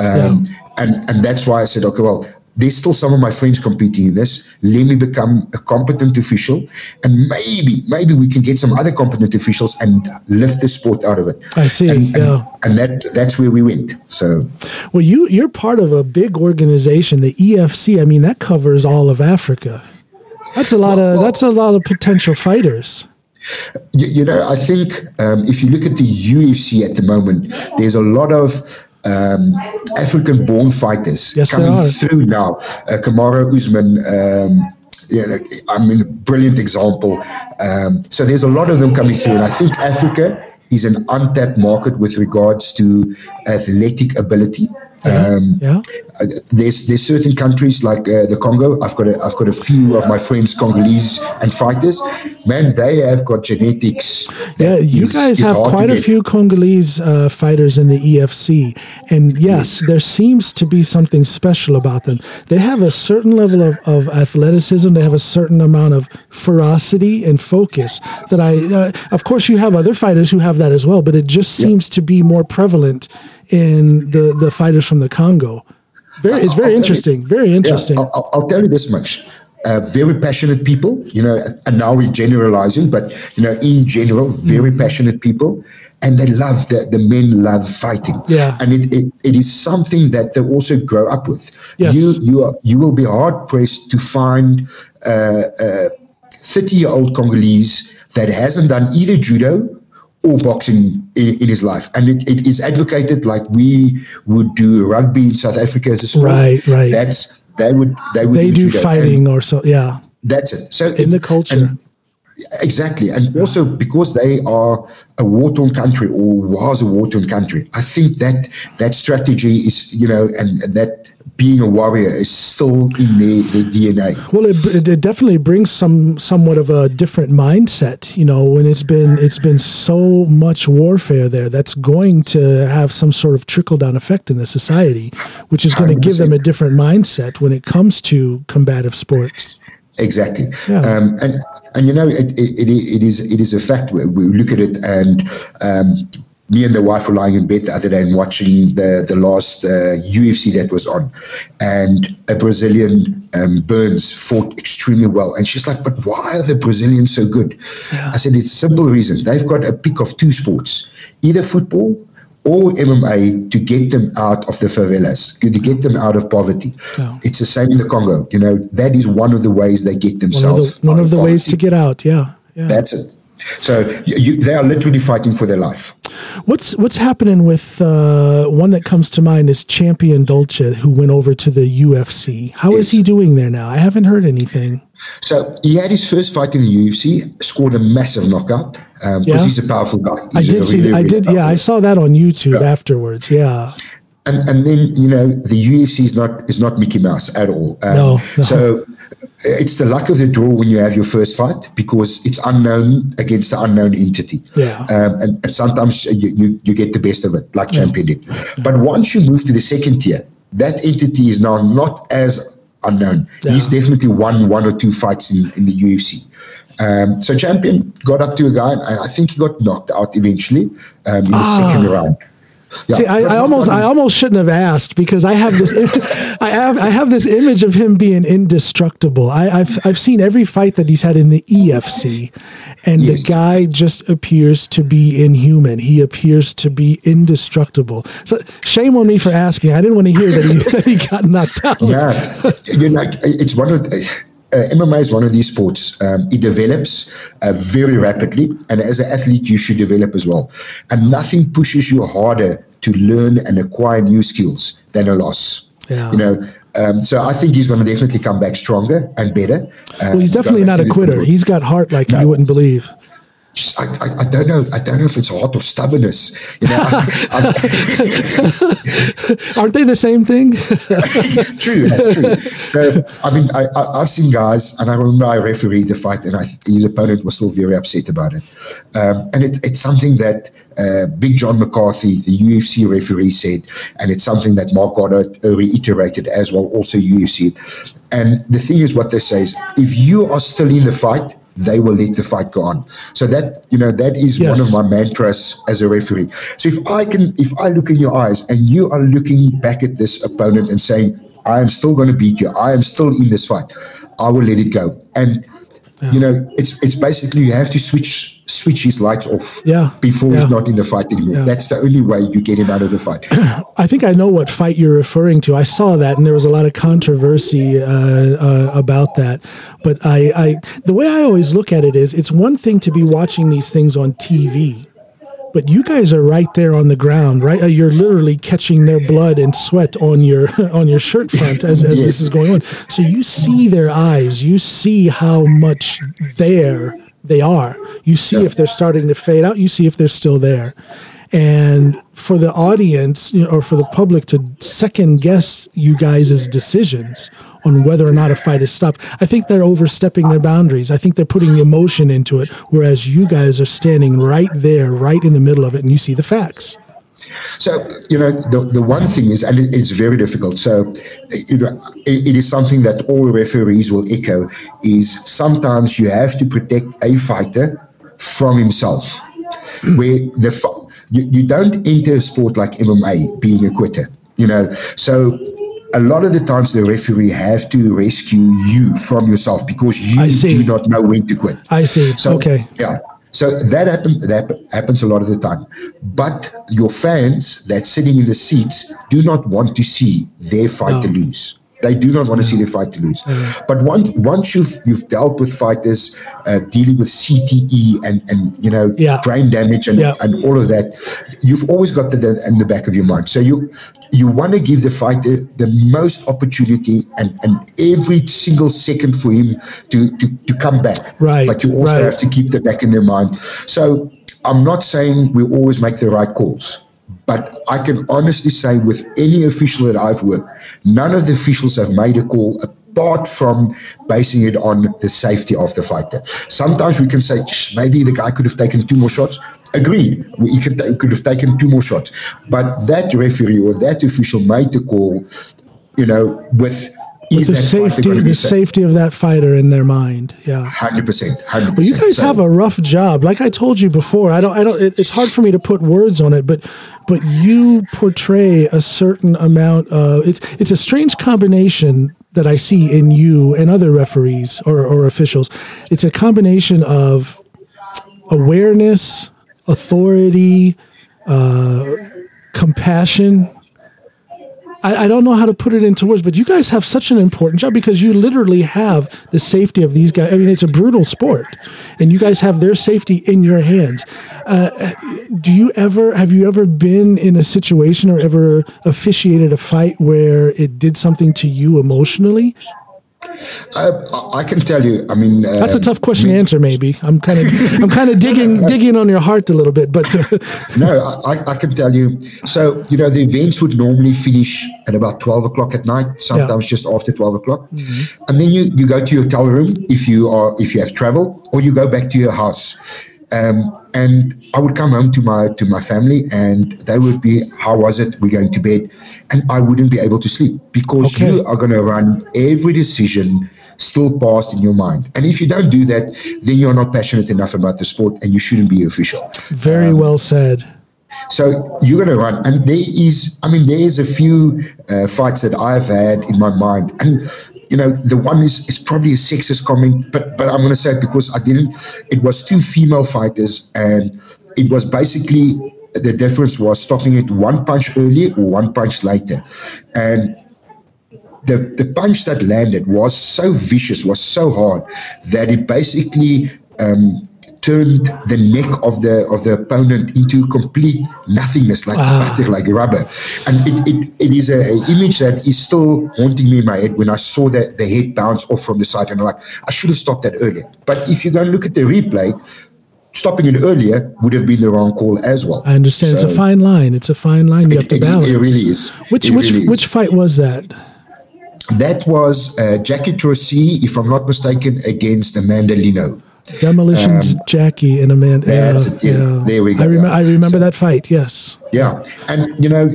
Um, yeah. and, and that's why I said, okay, well, there's still some of my friends competing in this. Let me become a competent official, and maybe, maybe we can get some other competent officials and lift the sport out of it. I see, and, yeah. And, and that that's where we went. So, well, you, you're part of a big organization, the E F C. I mean, that covers all of Africa. That's a lot well, of well, that's a lot of potential fighters. You, you know, I think um, if you look at the U F C at the moment, there's a lot of um, African-born fighters yes, coming through now. Uh, Kamara Usman, um, you know, I mean, a brilliant example. Um, so there's a lot of them coming through, and I think Africa is an untapped market with regards to athletic ability. Yeah, um, yeah. Uh, there's there's certain countries like uh, the Congo. I've got a, I've got a few of my friends Congolese and fighters. Man, they have got genetics. Yeah, you is, guys is have quite a few Congolese uh, fighters in the E F C, and yes, there seems to be something special about them. They have a certain level of, of athleticism. They have a certain amount of ferocity and focus. That I, uh, of course, you have other fighters who have that as well, but it just seems yeah. to be more prevalent in the, the fighters from the Congo. Very, it's very interesting, you, very interesting. Yeah, I'll, I'll tell you this much. Uh, very passionate people, you know, and now we're generalizing, but, you know, in general, very mm. passionate people. And they love, the, the men love fighting. Yeah. And it, it, it is something that they also grow up with. Yes. You, you, are, you will be hard-pressed to find uh, a thirty-year-old Congolese that hasn't done either judo or boxing in, in his life, and it, it is advocated like we would do rugby in South Africa as a sport. Right, right. That's they would they would they do, do fighting and or so. Yeah, that's it. So it's in it, the culture, and, exactly, and yeah. also because they are a war-torn country or was a war-torn country, I think that that strategy is you know and that. being a warrior is still in the, the D N A. Well, it, it definitely brings some somewhat of a different mindset, you know, when it's been it's been so much warfare there. That's going to have some sort of trickle-down effect in the society, which is going to give them a different mindset when it comes to combative sports. Exactly. Yeah. Um, and, and, you know, it, it, it, is, it is a fact. We look at it and... Um, me and the wife were lying in bed the other day and watching the, the last uh, U F C that was on. And a Brazilian, um, Burns, fought extremely well. And she's like, but why are the Brazilians so good? Yeah. I said, it's a simple reason. They've got a pick of two sports, either football or M M A, to get them out of the favelas, to get them out of poverty. Yeah. It's the same in the Congo. You know, that is one of the ways they get themselves out of poverty. One of the, one of the ways to get out, yeah. yeah. That's it. So you, they are literally fighting for their life. What's what's happening with uh, one that comes to mind is Champion Dolce, who went over to the U F C. How yes. is he doing there now? I haven't heard anything. So he had his first fight in the U F C, scored a massive knockout um, because yeah. he's a powerful guy. He's I did see. Really, I did. Really yeah, guy. I saw that on YouTube yeah. afterwards. Yeah. And, and then, you know, the U F C is not is not Mickey Mouse at all. Um, no, no. So it's the luck of the draw when you have your first fight, because it's unknown against the unknown entity. Yeah. Um, and, and sometimes you, you, you get the best of it, like yeah. Champion did. But once you move to the second tier, that entity is now not as unknown. Yeah. He's definitely won one or two fights in, in the U F C. Um, so Champion got up to a guy, and I think he got knocked out eventually um, in the ah. second round. Yeah. See, I, I almost, I almost shouldn't have asked, because I have this, I have, I have this image of him being indestructible. I, I've, I've seen every fight that he's had in the E F C, and yes. the guy just appears to be inhuman. He appears to be indestructible. So shame on me for asking. I didn't want to hear that he, that he got knocked out. Yeah, you know, it's one of the, Uh, M M A is one of these sports. Um, it develops uh, very rapidly, and as an athlete, you should develop as well. And nothing pushes you harder to learn and acquire new skills than a loss. Yeah. You know, um, so I think he's going to definitely come back stronger and better. Uh, well, he's definitely not a quitter. He's got heart like no. you wouldn't believe. I, I, I don't know. I don't know if it's heart or stubbornness. You know, I, I, aren't they the same thing? True, true. So I mean, I, I, I've seen guys, and I remember I refereed the fight, and I, his opponent was still very upset about it. Um, and it, it's something that uh, Big John McCarthy, the U F C referee, said, and it's something that Mark Goddard reiterated as well, also U F C. And the thing is, what they say is, if you are still in the fight, they will let the fight go on. So that, you know, that is yes. one of my mantras as a referee. So if I can, if I look in your eyes and you are looking back at this opponent and saying, I am still going to beat you, I am still in this fight, I will let it go. And, yeah. you know, it's it's basically you have to switch switch his lights off yeah. before yeah. he's not in the fight anymore. Yeah. That's the only way you get him out of the fight. I think I know what fight you're referring to. I saw that, and there was a lot of controversy uh, uh, about that. But I, I, the way I always look at it is, it's one thing to be watching these things on T V, but you guys are right there on the ground, right? You're literally catching their blood and sweat on your on your shirt front as, as yes. this is going on. So you see their eyes. You see how much they're They are. You see yeah. if they're starting to fade out. You see if they're still there. And for the audience, you know, or for the public to second guess you guys' decisions on whether or not a fight is stopped, I think they're overstepping their boundaries. I think they're putting emotion into it, whereas you guys are standing right there, right in the middle of it, and you see the facts. So, you know, the the one thing is, and it's very difficult, so, you know, it, it is something that all referees will echo, is sometimes you have to protect a fighter from himself. Where the you, you don't enter a sport like M M A being a quitter, you know. So a lot of the times the referee have to rescue you from yourself because you do not know when to quit. I see. So, okay. Yeah. So that happens that happens a lot of the time. But your fans that's sitting in the seats do not want to see their fight no. to lose. They do not want to see their fight to lose. Mm-hmm. But once once you've you've dealt with fighters uh, dealing with C T E and, and you know yeah. brain damage and, yeah. and all of that, you've always got that in the back of your mind. So you you want to give the fighter the most opportunity and, and every single second for him to, to, to come back. Right. But you also right. have to keep that back in their mind. So I'm not saying we always make the right calls. But I can honestly say with any official that I've worked, none of the officials have made a call apart from basing it on the safety of the fighter. Sometimes we can say, maybe the guy could have taken two more shots. Agreed, he could, he could have taken two more shots. But that referee or that official made the call, you know, with... With the safety, the safety of that fighter in their mind, yeah, hundred percent, hundred percent. But you guys so. have a rough job. Like I told you before, I don't, I don't. It, it's hard for me to put words on it, but, but you portray a certain amount of. It's it's a strange combination that I see in you and other referees or, or officials. It's a combination of awareness, authority, uh, compassion. I, I don't know how to put it into words, but you guys have such an important job because you literally have the safety of these guys. I mean, it's a brutal sport, and you guys have their safety in your hands. Uh, do you ever, have you ever been in a situation or ever officiated a fight where it did something to you emotionally? Uh, I can tell you. I mean, uh, that's a tough question me, to answer. Maybe I'm kind of, I'm kind of digging, digging on your heart a little bit. But uh, no, I, I can tell you. So you know, the events would normally finish at about twelve o'clock at night. Sometimes yeah. just after twelve o'clock, mm-hmm. and then you, you go to your hotel room if you are if you have travel, or you go back to your house. Um, and I would come home to my to my family, and they would be, how was it? We're going to bed, and I wouldn't be able to sleep because okay. you are going to run every decision still past in your mind. And if you don't do that, then you're not passionate enough about the sport, and you shouldn't be official. Very um, well said. So you're going to run, and there is, I mean, there's a few uh, fights that I've had in my mind, and you know, the one is, is probably a sexist comment, but but I'm going to say it because I didn't. It was two female fighters, and it was basically the difference was stopping it one punch early or one punch later, and the the punch that landed was so vicious, was so hard that it basically. Um, turned the neck of the of the opponent into complete nothingness, like ah. butter, like rubber. And it, it, it is a, a image that is still haunting me in my head when I saw the, the head bounce off from the side, and I'm like, I should have stopped that earlier. But if you go and look at the replay, stopping it earlier would have been the wrong call as well. I understand. So it's a fine line. It's a fine line you it, have to balance. It, it really is. Which, which, really which is. Fight was that? That was uh, Jackie Trossi, if I'm not mistaken, against Amanda Lino. Demolitions, um, Jackie and Amanda. That's uh, it, yeah, yeah. There we go. I, rem- yeah. I remember so, that fight. Yes. Yeah, and you know,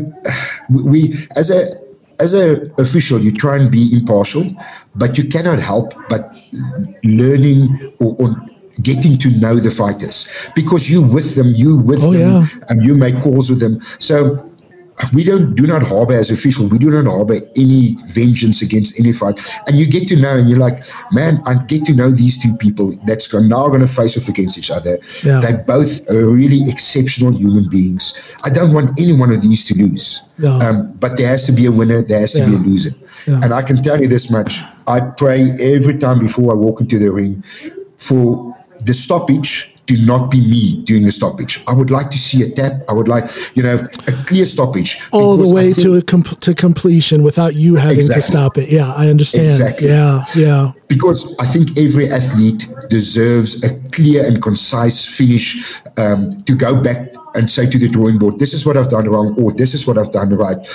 we as a as a official, you try and be impartial, but you cannot help but learning or, or getting to know the fighters because you with them, you with oh, them, yeah. and you make calls with them. So. We don't do not harbor as official. We do not harbor any vengeance against any fight. And you get to know, and you're like, man, I get to know these two people that's now going to face off against each other. Yeah. They're both really exceptional human beings. I don't want any one of these to lose. Yeah. Um, but there has to be a winner. There has to yeah. be a loser. Yeah. And I can tell you this much. I pray every time before I walk into the ring for the stoppage. Do not be me doing the stoppage. I would like to see a tap. I would like, you know, a clear stoppage. All the way to a com- to completion without you having exactly. to stop it. Yeah, I understand. Exactly. Yeah, yeah. Because I think every athlete deserves a clear and concise finish um, to go back and say to the drawing board, this is what I've done wrong, or this is what I've done right.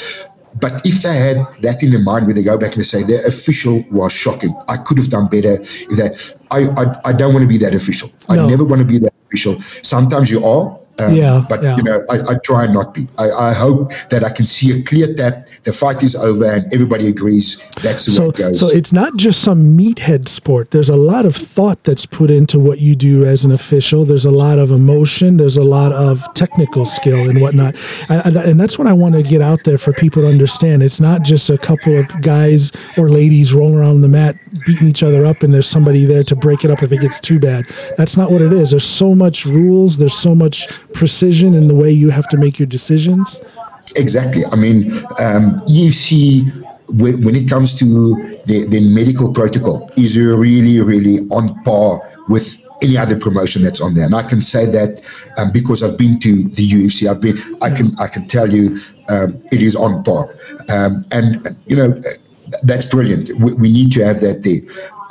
But if they had that in their mind when they go back and they say, their official was shocking. I could have done better. If they, I, I I don't want to be that official. No. I never want to be that official. Sometimes you are, um, yeah, but yeah. you know, I, I try not to be. I, I hope that I can see a clear tap, the fight is over, and everybody agrees that's the so, way it goes. So it's not just some meathead sport. There's a lot of thought that's put into what you do as an official. There's a lot of emotion. There's a lot of technical skill and whatnot. And, and that's what I want to get out there for people to understand. It's not just a couple of guys or ladies rolling around the mat beating each other up and there's somebody there to break it up if it gets too bad. That's not what it is. There's so much rules. There's so much precision in the way you have to make your decisions. Exactly. I mean, um, you see when, when it comes to the, the medical protocol is really, really on par with any other promotion that's on there. And I can say that um, because I've been to the U F C, I've been, I can, I can tell you um, it is on par. Um, and, you know, that's brilliant. We, we need to have that there.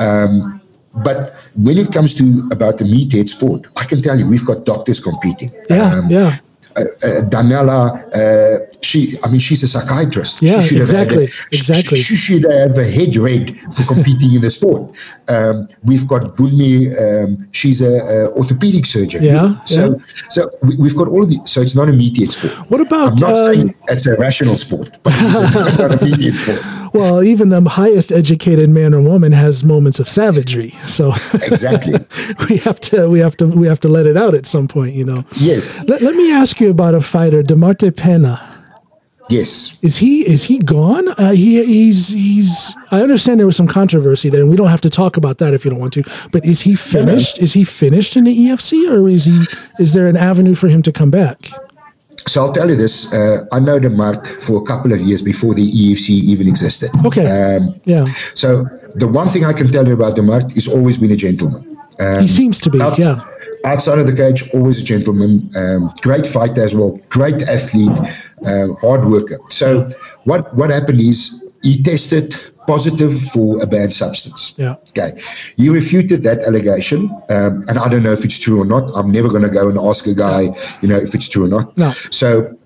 Um, But when it comes to about the meathead sport, I can tell you we've got doctors competing. Yeah, um, yeah. Uh, uh, Danella, uh, she, I mean, she's a psychiatrist. Yeah, she exactly, a, she, exactly. She should have a head red for competing in the sport. Um, we've got Bunmi, um, she's a, a orthopedic surgeon. Yeah, so yeah. so we, we've got all of the. So it's not a meathead sport. What about? I'm not um, saying it's a rational sport, but it's not a meathead sport. Well, even the highest educated man or woman has moments of savagery. So exactly, we have to we have to we have to let it out at some point, you know. Yes. Let, let me ask you about a fighter, Demarte Pena. Yes. Is he is he gone? Uh, he he's he's. I understand there was some controversy there, and we don't have to talk about that if you don't want to. But is he finished? No. Is he finished in the E F C, or is he? Is there an avenue for him to come back? So I'll tell you this, uh, I know Demarte for a couple of years before the E F C even existed. Okay. Um, yeah. So the one thing I can tell you about Demarte is always been a gentleman. Um, he seems to be, outside, yeah. Outside of the cage, always a gentleman. Um, great fighter as well. Great athlete. Uh, hard worker. So yeah. what, what happened is he tested positive for a banned substance. Yeah. Okay. He refuted that allegation, um, and I don't know if it's true or not. I'm never going to go and ask a guy, you know, if it's true or not. No. So,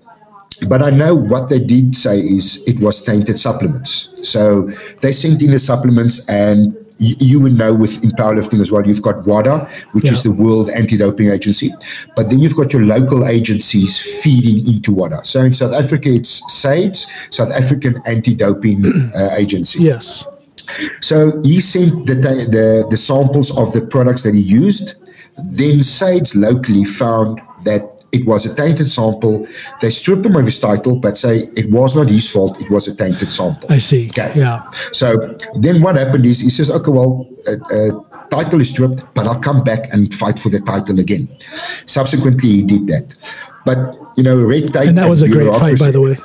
but I know what they did say is it was tainted supplements. So they sent in the supplements, and you, you would know with in powerlifting as well. You've got WADA, which yeah. is the World Anti-Doping Agency, but then you've got your local agencies feeding into WADA. So in South Africa, it's SAIDS, South African Anti-Doping uh, Agency. Yes. So he sent the, the the samples of the products that he used. Then SAIDS locally found that it was a tainted sample. They stripped him of his title, but say it was not his fault. It was a tainted sample. I see. Okay. Yeah. So then what happened is he says, okay, well, uh, uh, title is stripped, but I'll come back and fight for the title again. Subsequently, he did that. But, you know, red tape. And that was and a great fight, by the way.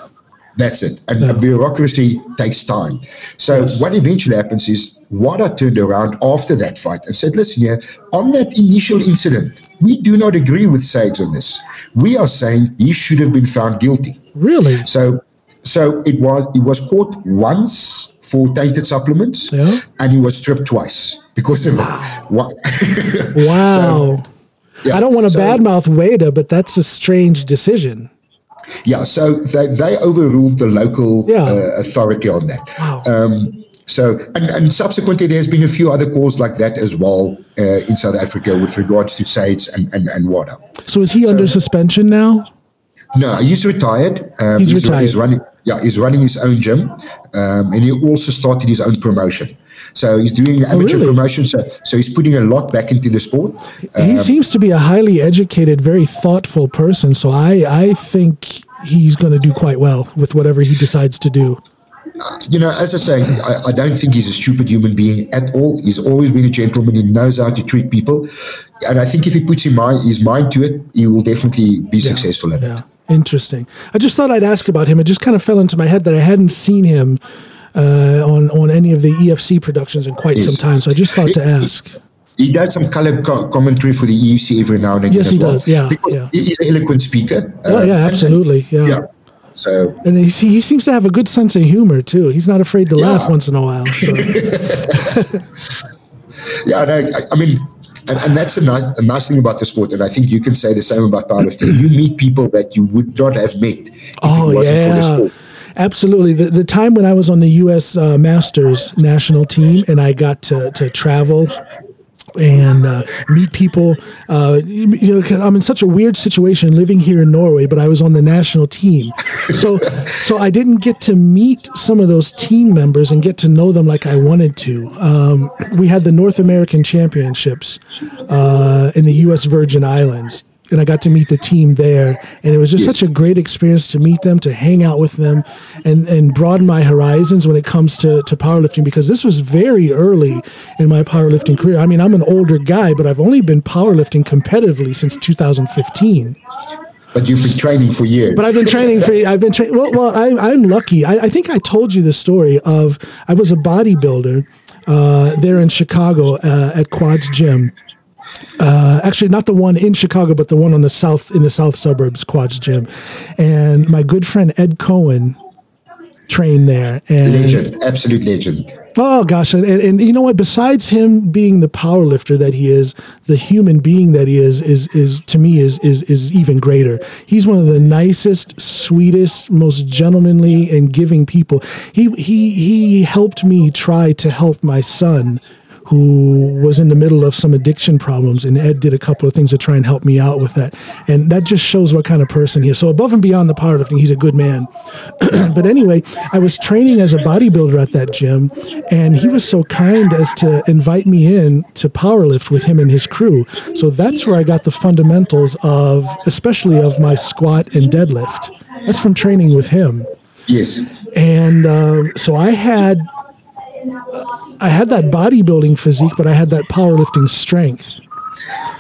That's it. And yeah. a bureaucracy takes time. So yes. what eventually happens is WADA turned around after that fight and said, listen here, on that initial incident, we do not agree with SAIDS on this. We are saying he should have been found guilty. Really? So so it was it was caught once for tainted supplements yeah. and he was stripped twice because of wow. Wow. wow. So, yeah. I don't want to so, badmouth WADA, but that's a strange decision. Yeah, so they, they overruled the local yeah. uh, authority on that. Wow. Um, so, and, and subsequently, there's been a few other calls like that as well uh, in South Africa with regards to SAIDS and, and, and WADA. So is he so, under suspension now? No, he's retired. Um, he's, he's retired. He's running, yeah, he's running his own gym, um, and he also started his own promotion. So he's doing amateur oh, really? promotion, so, so he's putting a lot back into the sport. Um, he seems to be a highly educated, very thoughtful person, so I, I think he's going to do quite well with whatever he decides to do. You know, as I say, I, I don't think he's a stupid human being at all. He's always been a gentleman. He knows how to treat people. And I think if he puts his mind, his mind to it, he will definitely be yeah, successful at yeah. it. Interesting. I just thought I'd ask about him. It just kind of fell into my head that I hadn't seen him Uh, on, on any of the E F C productions in quite yes. some time, so I just thought he, to ask. He does some color co- commentary for the E F C every now and again. Yes, he well. does, yeah, yeah. He's an eloquent speaker. Oh, uh, yeah, absolutely, yeah. yeah. So, and he, he seems to have a good sense of humor, too. He's not afraid to yeah. laugh once in a while. So. yeah, no, I, I mean, and, and that's a nice, a nice thing about the sport, and I think you can say the same about powerlifting. You meet people that you would not have met if oh, it wasn't yeah. for the sport. Absolutely. The the time when I was on the U S Uh, Masters national team and I got to, to travel and uh, meet people, uh, you know, 'cause I'm in such a weird situation living here in Norway, but I was on the national team. So so I didn't get to meet some of those team members and get to know them like I wanted to. Um, we had the North American Championships uh, in the U S Virgin Islands. And I got to meet the team there, and it was just yes. such a great experience to meet them, to hang out with them, and, and broaden my horizons when it comes to, to powerlifting, because this was very early in my powerlifting career. I mean, I'm an older guy, but I've only been powerlifting competitively since two thousand fifteen. But you've been training for years. But I've been training for I've been training. Well, well, I, I'm lucky. I, I think I told you the story of I was a bodybuilder uh, there in Chicago uh, at Quads Gym. Uh, actually, not the one in Chicago, but the one on the south in the south suburbs, Quads Gym. And my good friend Ed Cohen trained there. And legend, absolute legend. Oh gosh, and, and you know what? Besides him being the power lifter that he is, the human being that he is is is to me is is is even greater. He's one of the nicest, sweetest, most gentlemanly and giving people. He he he helped me try to help my son, who was in the middle of some addiction problems, and Ed did a couple of things to try and help me out with that. And that just shows what kind of person he is. So above and beyond the powerlifting, he's a good man. But anyway, I was training as a bodybuilder at that gym, and he was so kind as to invite me in to powerlift with him and his crew. So that's where I got the fundamentals of, especially of my squat and deadlift. That's from training with him. Yes. And um, so I had... I had that bodybuilding physique, but I had that powerlifting strength.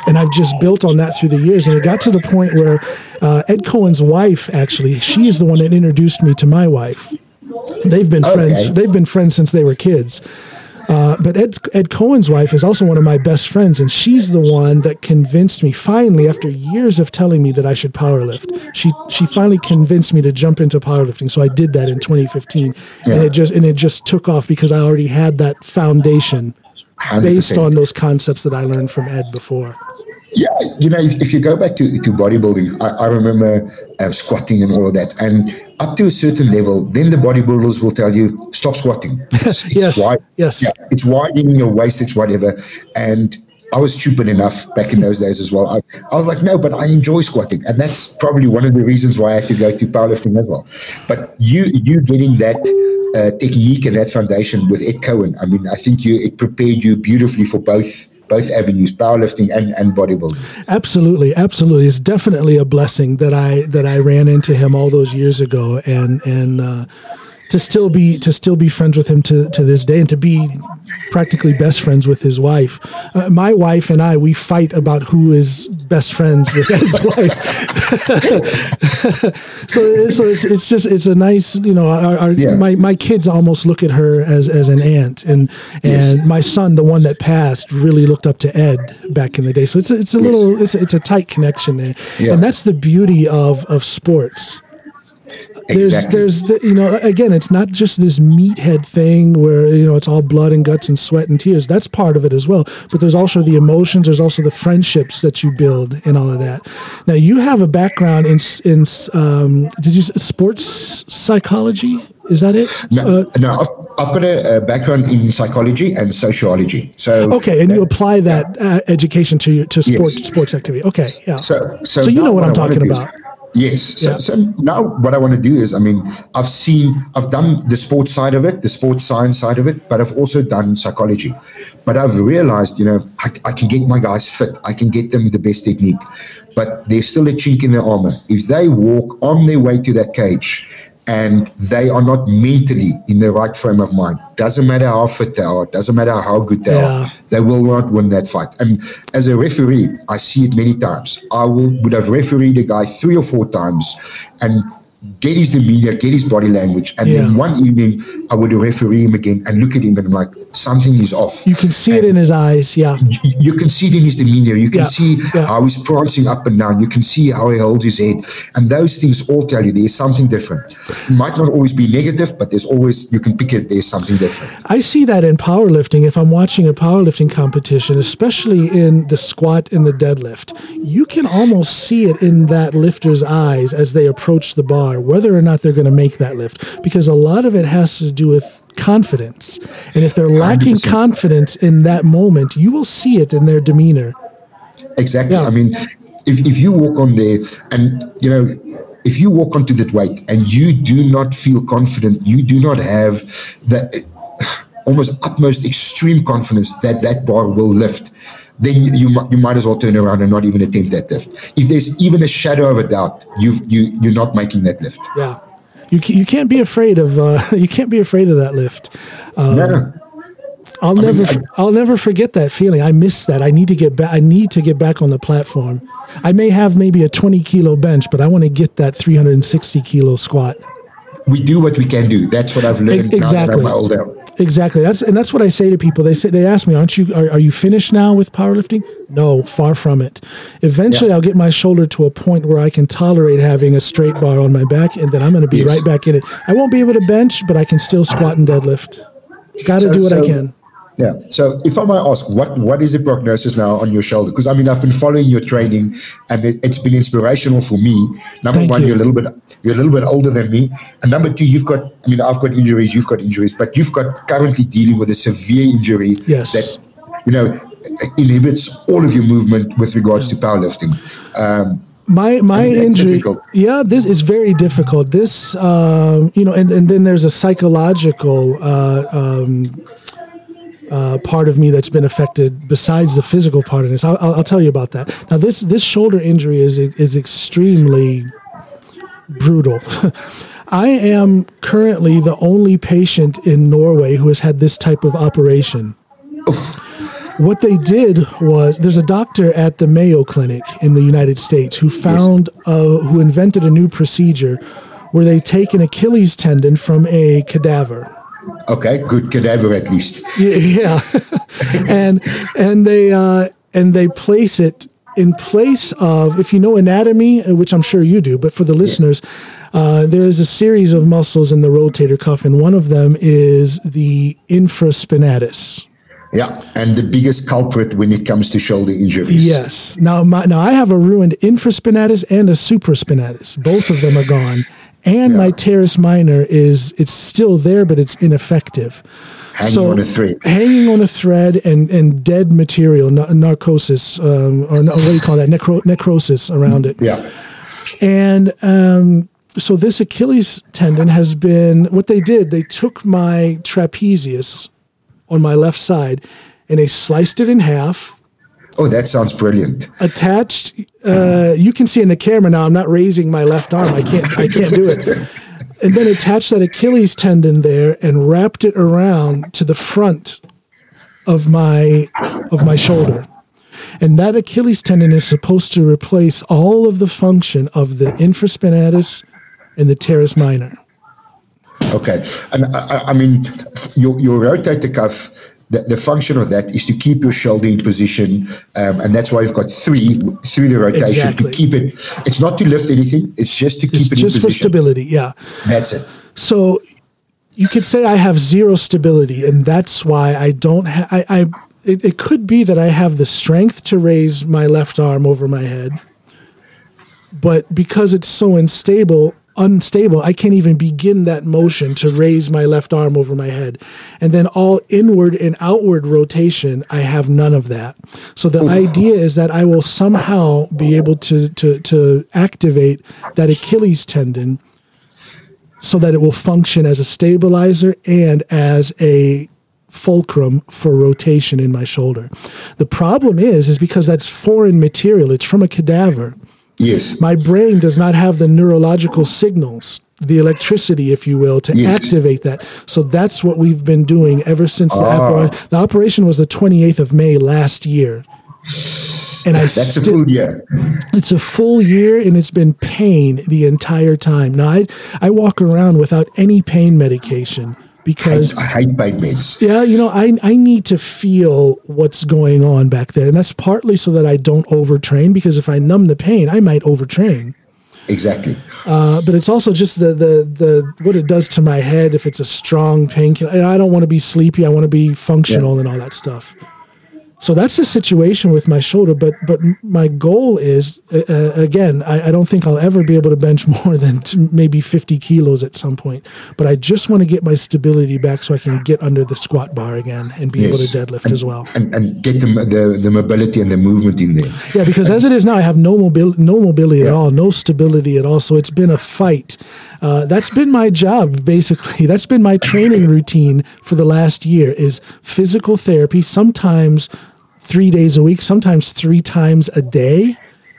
And I've just built on that through the years. And it got to the point where uh, Ed Cohen's wife, actually, she is the one that introduced me to my wife. They've been okay. friends. They've been friends since they were kids. Uh, but Ed, Ed Cohen's wife is also one of my best friends, and she's the one that convinced me finally, after years of telling me that I should powerlift, she she finally convinced me to jump into powerlifting. So I did that in twenty fifteen, yeah. and it just and it just took off because I already had that foundation one hundred percent based on those concepts that I learned from Ed before. Yeah, you know, if, if you go back to, to bodybuilding, I, I remember uh, squatting and all of that. And up to a certain level, then the bodybuilders will tell you, stop squatting. It's, it's yes, wide, yes. Yeah, it's widening your waist, it's whatever. And I was stupid enough back in those days as well. I, I was like, no, but I enjoy squatting. And that's probably one of the reasons why I had to go to powerlifting as well. But you, you getting that uh, technique and that foundation with Ed Cohen, I mean, I think you it prepared you beautifully for both both avenues, powerlifting and, and bodybuilding. Absolutely, absolutely. It's definitely a blessing that I that I ran into him all those years ago, and and uh, to still be to still be friends with him to, to this day, and to be practically best friends with his wife. Uh, my wife and I, we fight about who is best friends with Ed's wife. so so it's, it's just, it's a nice, you know, our, our, yeah. my, my kids almost look at her as, as an aunt, and, and yes. my son, the one that passed, really looked up to Ed back in the day. So it's a, it's a yes. little, it's a, it's a tight connection there. Yeah. And that's the beauty of, of sports. There's, exactly. there's, the, you know, again, it's not just this meathead thing where, you know, it's all blood and guts and sweat and tears. That's part of it as well. But there's also the emotions. There's also the friendships that you build and all of that. Now, you have a background in, in um, did you say sports psychology? Is that it? No, uh, no I've, I've got a, a background in psychology and sociology. So okay, and that, you apply that yeah. uh, education to to sport, yes. sports activity. Okay, yeah. So, so, so you know what, what I'm talking about. Is, Yes. So, yeah. so now what I want to do is, I mean, I've seen, I've done the sports side of it, the sports science side of it, but I've also done psychology. But I've realized, you know, I, I can get my guys fit. I can get them the best technique, but there's still a chink in their armor. If they walk on their way to that cage and they are not mentally in the right frame of mind, doesn't matter how fit they are, doesn't matter how good they yeah. are, they will not win that fight. And as a referee, I see it many times. I will, would have refereed a guy three or four times and get his demeanor, get his body language. And yeah. then one evening, I would referee him again and look at him and I'm like, something is off. You can see and it in his eyes, yeah. You, you can see it in his demeanor. You can yeah. see yeah. how he's prancing up and down. You can see how he holds his head. And those things all tell you there's something different. It might not always be negative, but there's always, you can pick it, there's something different. I see that in powerlifting. If I'm watching a powerlifting competition, especially in the squat and the deadlift, you can almost see it in that lifter's eyes as they approach the bar, whether or not they're going to make that lift, because a lot of it has to do with confidence. And if they're lacking one hundred percent confidence in that moment, you will see it in their demeanor. Exactly. Yeah. I mean, if, if you walk on there and, you know, if you walk onto that weight and you do not feel confident, you do not have that almost utmost extreme confidence that that bar will lift, then you you might as well turn around and not even attempt that lift. If there's even a shadow of a doubt, you've, you you're not making that lift. Yeah, you you can't be afraid of uh, you can't be afraid of that lift. Um, no, I'll I never mean, I, I'll never forget that feeling. I miss that. I need to get back. I need to get back on the platform. I may have maybe a twenty kilo bench, but I want to get that three hundred sixty kilo squat. We do what we can do. That's what I've learned. Exactly. Now that I'm older. Exactly. That's and that's what I say to people. They say they ask me, "Aren't you are, are you finished now with powerlifting?" No, far from it. Eventually, yeah. I'll get my shoulder to a point where I can tolerate having a straight bar on my back, and then I'm going to be yes. right back in it. I won't be able to bench, but I can still squat and deadlift. Got to so, do what so, I can. Yeah. So, if I might ask, what what is the prognosis now on your shoulder? Because I mean, I've been following your training, and it, it's been inspirational for me. Number Thank one, you. you're a little bit you're a little bit older than me, and number two, you've got. I mean, I've got injuries, you've got injuries, but you've got currently dealing with a severe injury yes. that, you know, inhibits all of your movement with regards yeah. to powerlifting. Um, My my injury, difficult. yeah, this is very difficult. This, um, you know, and, and then there's a psychological. Uh, um, Uh, part of me that's been affected besides the physical part of this. I'll, I'll, I'll tell you about that. Now, this this shoulder injury is is extremely brutal. I am currently the only patient in Norway who has had this type of operation. What they did was, there's a doctor at the Mayo Clinic in the United States who found, uh, who invented a new procedure where they take an Achilles tendon from a cadaver. Okay, good cadaver at least. Yeah, and and they uh, and they place it in place of, if you know anatomy, which I'm sure you do, but for the listeners, yeah. uh, there is a series of muscles in the rotator cuff, and one of them is the infraspinatus. Yeah, and the biggest culprit when it comes to shoulder injuries. Yes. Now, my, now I have a ruined infraspinatus and a supraspinatus. Both of them are gone. And yeah. my teres minor is, it's still there, but it's ineffective. Hanging so, on a thread. Hanging on a thread and, and dead material, n- narcosis, um, or no, what do you call that? Necro- necrosis around it. Yeah. And um, so this Achilles tendon has been, what they did, they took my trapezius on my left side and they sliced it in half Oh, that sounds brilliant. Attached, uh, you can see in the camera now, I'm not raising my left arm. I can't, I can't do it. And then attached that Achilles tendon there and wrapped it around to the front of my, of my shoulder. And that Achilles tendon is supposed to replace all of the function of the infraspinatus and the teres minor. Okay. And I, I mean, you, you rotate the cuff. The, the function of that is to keep your shoulder in position, um, and that's why you've got three through the rotation exactly. to keep it. It's not to lift anything; it's just to keep it's it in position. Just for stability, yeah. That's it. So you could say I have zero stability, and that's why I don't. Ha- I, I it, it could be that I have the strength to raise my left arm over my head, but because it's so unstable. unstable, I can't even begin that motion to raise my left arm over my head. And then all inward and outward rotation, I have none of that. So the idea is that I will somehow be able to, to, to activate that Achilles tendon so that it will function as a stabilizer and as a fulcrum for rotation in my shoulder. The problem is, is because that's foreign material. It's from a cadaver. Yes. My brain does not have the neurological signals, the electricity, if you will, to yes. activate that. So that's what we've been doing ever since ah. the operation. The operation was the twenty-eighth of May last year. And I That's sti- a full year. It's a full year, and it's been pain the entire time. Now, I, I walk around without any pain medication. Because I hate pain meds. Yeah, you know, I I need to feel what's going on back there. And that's partly so that I don't overtrain, because if I numb the pain, I might overtrain. Exactly. Uh, but it's also just the, the, the what it does to my head if it's a strong painkiller. And I don't want to be sleepy. I want to be functional yeah. and all that stuff. So that's the situation with my shoulder. But but my goal is, uh, again, I, I don't think I'll ever be able to bench more than two, maybe fifty kilos at some point. But I just want to get my stability back so I can get under the squat bar again and be yes. able to deadlift and, as well. And, and get the, the the mobility and the movement in there. Yeah, because and, as it is now, I have no, mobili- no mobility yeah. at all, no stability at all. So it's been a fight. Uh, that's been my job, basically. That's been my training routine for the last year is physical therapy, sometimes three days a week, sometimes three times a day.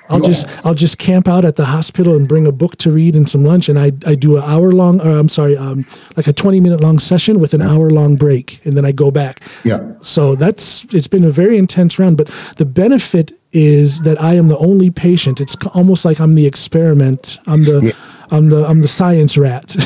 I'll just I'll just camp out at the hospital and bring a book to read and some lunch, and I I do an hour long, or I'm sorry, um, like a twenty minute long session with an yeah. hour long break, and then I go back. Yeah. So that's it's been a very intense round, but the benefit is that I am the only patient. It's almost like I'm the experiment. I'm the yeah. I'm the I'm the science rat.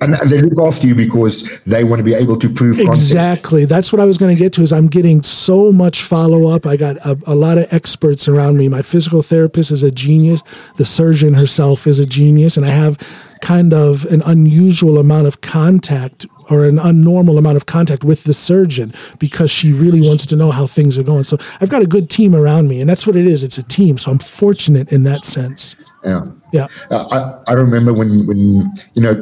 And they look after you because they want to be able to prove concept. Exactly. That's what I was going to get to is I'm getting so much follow-up. I got a, a lot of experts around me. My physical therapist is a genius. The surgeon herself is a genius. And I have kind of an unusual amount of contact or an unnormal amount of contact with the surgeon because she really wants to know how things are going. So I've got a good team around me, and that's what it is. It's a team. So I'm fortunate in that sense. Yeah. Yeah. Uh, I, I remember when, when, you know,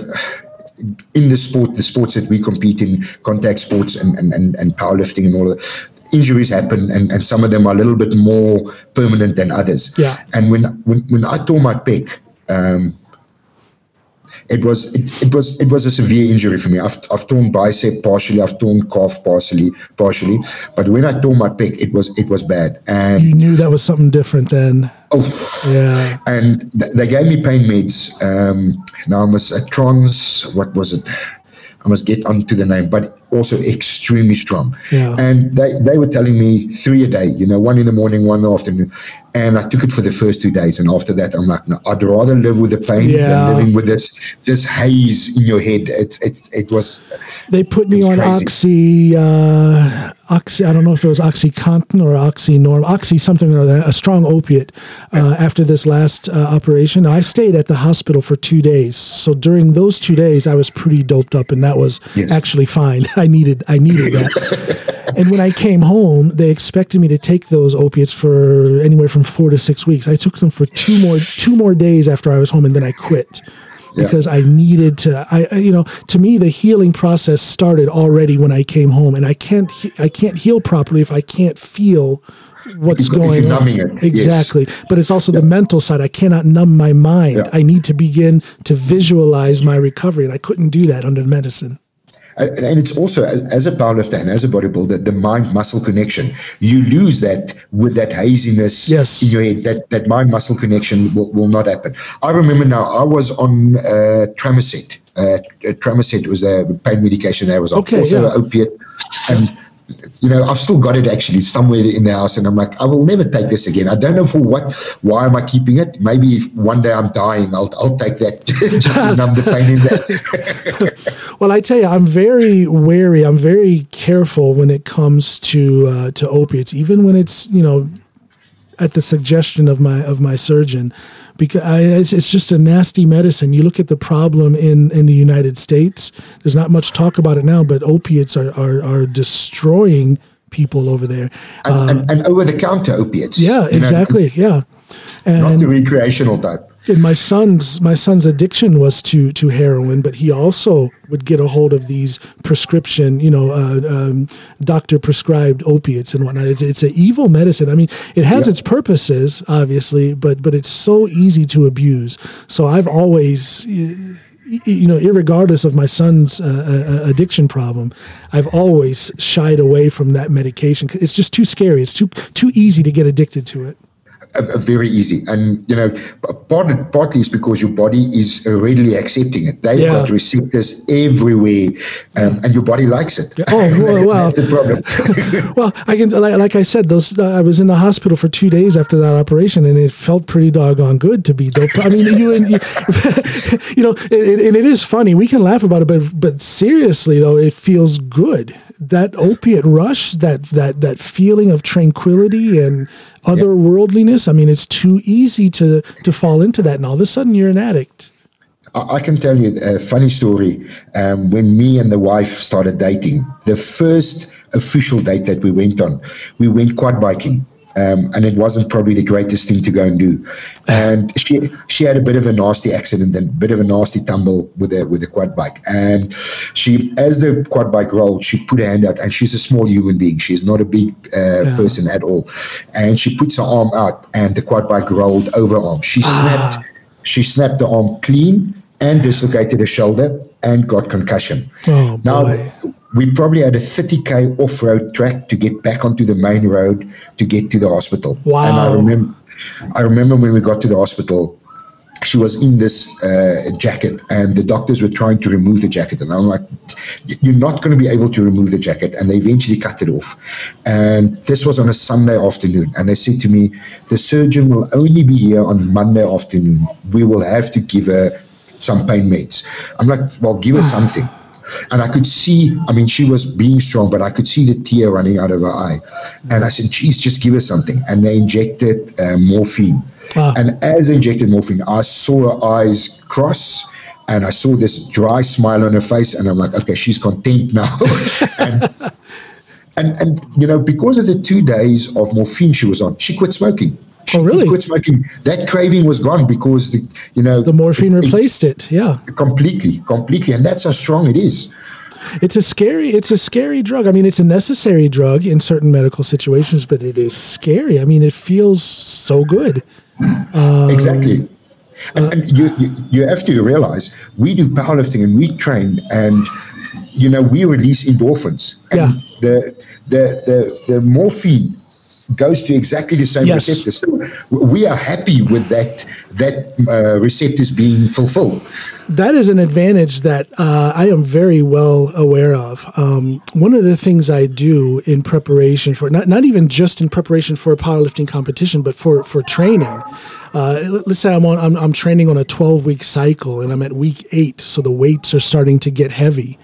in the sport, the sports that we compete in, contact sports and, and, and, and powerlifting and all of that, injuries happen, and, and some of them are a little bit more permanent than others. Yeah. And when when, when I tore my pec, um, it was it, it was it was a severe injury for me. I've I've torn bicep partially, I've torn calf partially, partially. But when I tore my pec, it was it was bad. And you knew that was something different then. Oh, yeah. And th- they gave me pain meds. Um, now I was a trans, what was it? I must get onto the name, but also extremely strong. Yeah. And they, they were telling me three a day, you know, one in the morning, one in the afternoon. And I took it for the first two days. And after that, I'm like, no, I'd rather live with the pain yeah. than living with this this haze in your head. It, it, it was They put me on crazy. Oxy, uh, Oxy, I don't know if it was Oxycontin or Oxynorm, Oxy something or that, a strong opiate uh, after this last uh, operation. I stayed at the hospital for two days. So during those two days, I was pretty doped up, and that was yes. actually fine. I needed I needed that. And when I came home, they expected me to take those opiates for anywhere from four to six weeks. I took them for two more two more days after I was home, and then I quit. Because yeah. I needed to, I you know, to me the healing process started already when I came home, and I can't, he- I can't heal properly if I can't feel what's because going on. It. Exactly, yes. But it's also yeah. the mental side. I cannot numb my mind. Yeah. I need to begin to visualize my recovery, and I couldn't do that under medicine. And it's also, as a powerlifter and as a bodybuilder, the mind-muscle connection. You lose that with that haziness yes. in your head. That, that mind-muscle connection will, will not happen. I remember now, I was on uh, Tramacet. Uh, Tramacet was a pain medication that I was on. Okay, also yeah. an opiate. And, you know, I've still got it actually somewhere in the house. And I'm like, I will never take this again. I don't know for what. Why am I keeping it? Maybe if one day I'm dying, I'll, I'll take that just to numb the pain in that. Well, I tell you, I'm very wary. I'm very careful when it comes to uh, to opiates, even when it's, you know, at the suggestion of my of my surgeon, because I, it's, it's just a nasty medicine. You look at the problem in, in the United States. There's not much talk about it now, but opiates are are, are destroying people over there, and, um, and, and over the counter opiates. Yeah, exactly. You know? Yeah, and, not the recreational type. And my son's my son's addiction was to to heroin, but he also would get a hold of these prescription, you know, uh, um, doctor prescribed opiates and whatnot. It's it's an evil medicine. I mean, it has yeah. its purposes, obviously, but but it's so easy to abuse. So I've always, you know, irregardless of my son's uh, addiction problem, I've always shied away from that medication. It's just too scary. It's too too easy to get addicted to it. A, a very easy, and you know, part, partly is because your body is readily accepting it. They've yeah. got receptors everywhere, um, and your body likes it. Oh, well, well. That's the problem. Well, I can, like, like I said, those uh, I was in the hospital for two days after that operation, and it felt pretty doggone good to be doped. I mean, you and you, you know, it, it, and it is funny. We can laugh about it, but but seriously though, it feels good. That opiate rush, that that that feeling of tranquility and otherworldliness. I mean, it's too easy to to fall into that, and all of a sudden you're an addict. I can tell you a funny story. Um, when me and the wife started dating, the first official date that we went on, we went quad biking. Um, and it wasn't probably the greatest thing to go and do. And she she had a bit of a nasty accident and a bit of a nasty tumble with a with a quad bike. And she, as the quad bike rolled, she put her hand out. And she's a small human being. She's not a big uh, yeah. person at all. And she puts her arm out, and the quad bike rolled over her arm. She snapped. Ah. She snapped the arm clean and dislocated her shoulder and got concussion. Oh, now, boy. We probably had a thirty K off-road track to get back onto the main road to get to the hospital. Wow. And I remember, I remember when we got to the hospital, she was in this uh, jacket, and the doctors were trying to remove the jacket. And I'm like, you're not going to be able to remove the jacket. And they eventually cut it off. And this was on a Sunday afternoon. And they said to me, the surgeon will only be here on Monday afternoon. We will have to give her some pain meds. I'm like, well, give her something. And I could see, I mean, she was being strong, but I could see the tear running out of her eye. And I said, geez, just give her something. And they injected uh, morphine. Wow. And as they injected morphine, I saw her eyes cross, and I saw this dry smile on her face. And I'm like, okay, she's content now. and, and, and, you know, because of the two days of morphine she was on, she quit smoking. She oh, really? Quit smoking. That craving was gone because the, you know, the morphine it, replaced it. Yeah, completely, completely, and that's how strong it is. It's a scary. It's a scary drug. I mean, it's a necessary drug in certain medical situations, but it is scary. I mean, it feels so good. Um, exactly. And, uh, and you, you you have to realize we do powerlifting and we train, and you know we release endorphins. And yeah. The the the the morphine goes to exactly the same yes. receptors. So we are happy with that that uh, receptors being fulfilled. That is an advantage that uh, I am very well aware of. Um, one of the things I do in preparation for, not not even just in preparation for a powerlifting competition, but for for training. Uh, let's say I'm on I'm, I'm training on a twelve week cycle, and I'm at week eight, so the weights are starting to get heavy.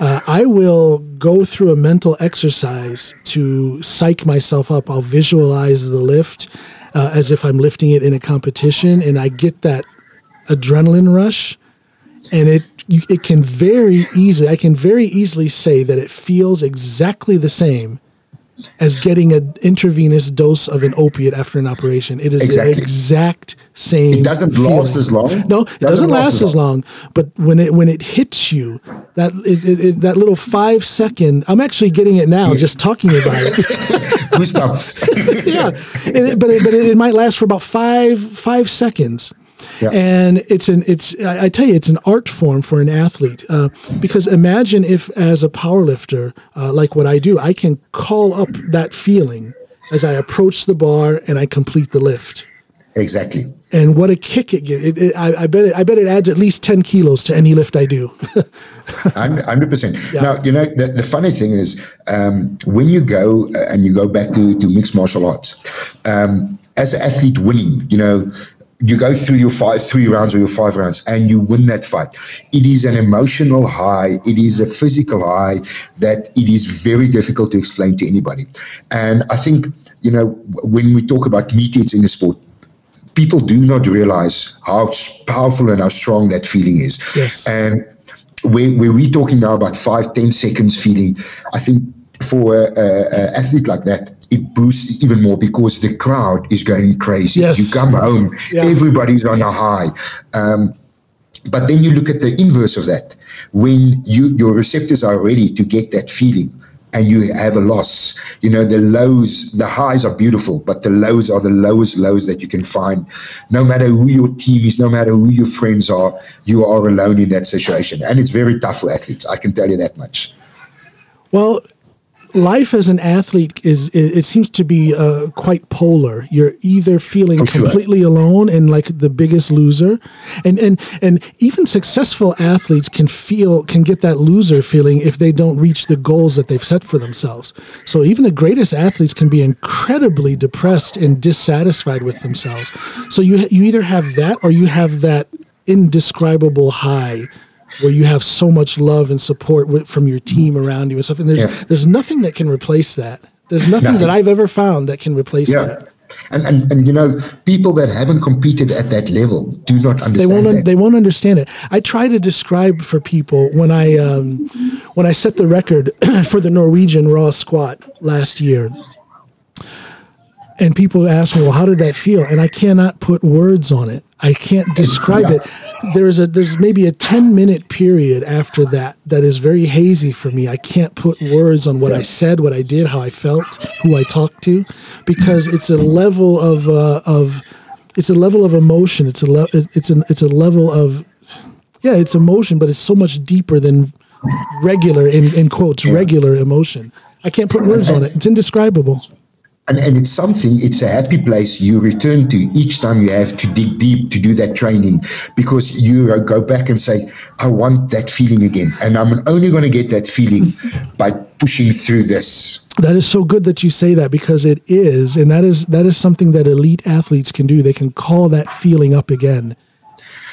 Uh, I will go through a mental exercise to psych myself up. I'll visualize the lift uh, as if I'm lifting it in a competition, and I get that adrenaline rush. And it it can very easily, I can very easily say that it feels exactly the same as getting an intravenous dose of an opiate after an operation. It is exactly. the exact same. It doesn't feeling. last as long. No, it doesn't, doesn't last, last as long. long. But when it when it hits you, that it, it, it, that little five second, I'm actually getting it now, yes. just talking about it. Goosebumps. yeah, and it, but it, but it, it might last for about five five seconds. Yeah. And it's an it's I, I tell you, it's an art form for an athlete, uh, because imagine if as a powerlifter, uh, like what I do, I can call up that feeling as I approach the bar and I complete the lift. Exactly. And what a kick it gives! It, it, I, I bet it. I bet it adds at least ten kilos to any lift I do. Hundred percent. Yeah. Now you know the, the funny thing is um, when you go uh, and you go back to, to mixed martial arts um, as an athlete winning, you know. You go through your five, three rounds or your five rounds and you win that fight. It is an emotional high. It is a physical high that it is very difficult to explain to anybody. And I think, you know, when we talk about meat eats in the sport, people do not realize how powerful and how strong that feeling is. Yes. And where, where we're talking now about five, ten seconds feeling, I think for an athlete like that, it boosts even more because the crowd is going crazy. Yes. You come home, yeah. Everybody's on a high. Um, but then you look at the inverse of that. When you your receptors are ready to get that feeling and you have a loss, you know, the lows, the highs are beautiful, but the lows are the lowest lows that you can find. No matter who your team is, no matter who your friends are, you are alone in that situation. And it's very tough for athletes. I can tell you that much. Well, life as an athlete is, it seems to be uh, quite polar. You're either feeling sure. completely alone and like the biggest loser, and, and and even successful athletes can feel can get that loser feeling if they don't reach the goals that they've set for themselves. So even the greatest athletes can be incredibly depressed and dissatisfied with themselves. So you you either have that or you have that indescribable high where you have so much love and support with, from your team around you and stuff. And there's yeah. there's nothing that can replace that. There's nothing, nothing that I've ever found that can replace yeah. that. And, and and you know, people that haven't competed at that level do not understand. They won't. That. They won't understand it. I try to describe for people when I um, when I set the record for the Norwegian raw squat last year, and people ask me, "Well, how did that feel?" And I cannot put words on it. I can't describe yeah. it. There's a there's maybe a ten minute period after that that is very hazy for me. I can't put words on what I said, what I did, how I felt, who I talked to, because it's a level of uh, of it's a level of emotion. It's a le- it's an it's a level of yeah, it's emotion, but it's so much deeper than regular in, in quotes regular emotion. I can't put words on it. It's indescribable. And, and it's something, it's a happy place you return to each time you have to dig deep to do that training, because you go back and say, I want that feeling again. And I'm only going to get that feeling by pushing through this. That is so good that you say that, because it is. And that is that is something that elite athletes can do. They can call that feeling up again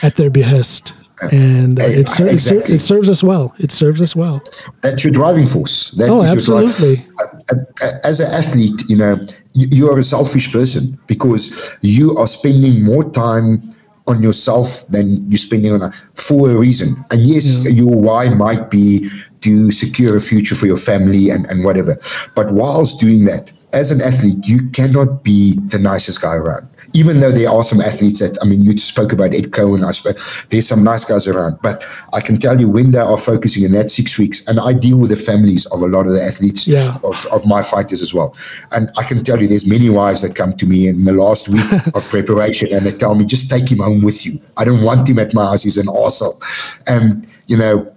at their behest. And uh, it, ser- exactly. it, ser- it serves us well. It serves us well. That's your driving force. That oh, absolutely. Drive. As an athlete, you know, you are a selfish person because you are spending more time on yourself than you're spending on a, for a reason. And yes, mm. your why might be to secure a future for your family and, and whatever. But whilst doing that, as an athlete, you cannot be the nicest guy around. Even though there are some athletes that, I mean, you spoke about Ed Cohen, I spoke, there's some nice guys around, but I can tell you when they are focusing in that six weeks, and I deal with the families of a lot of the athletes yeah. of, of my fighters as well. And I can tell you there's many wives that come to me in the last week of preparation and they tell me, just take him home with you. I don't want him at my house. He's an arsehole. And, you know,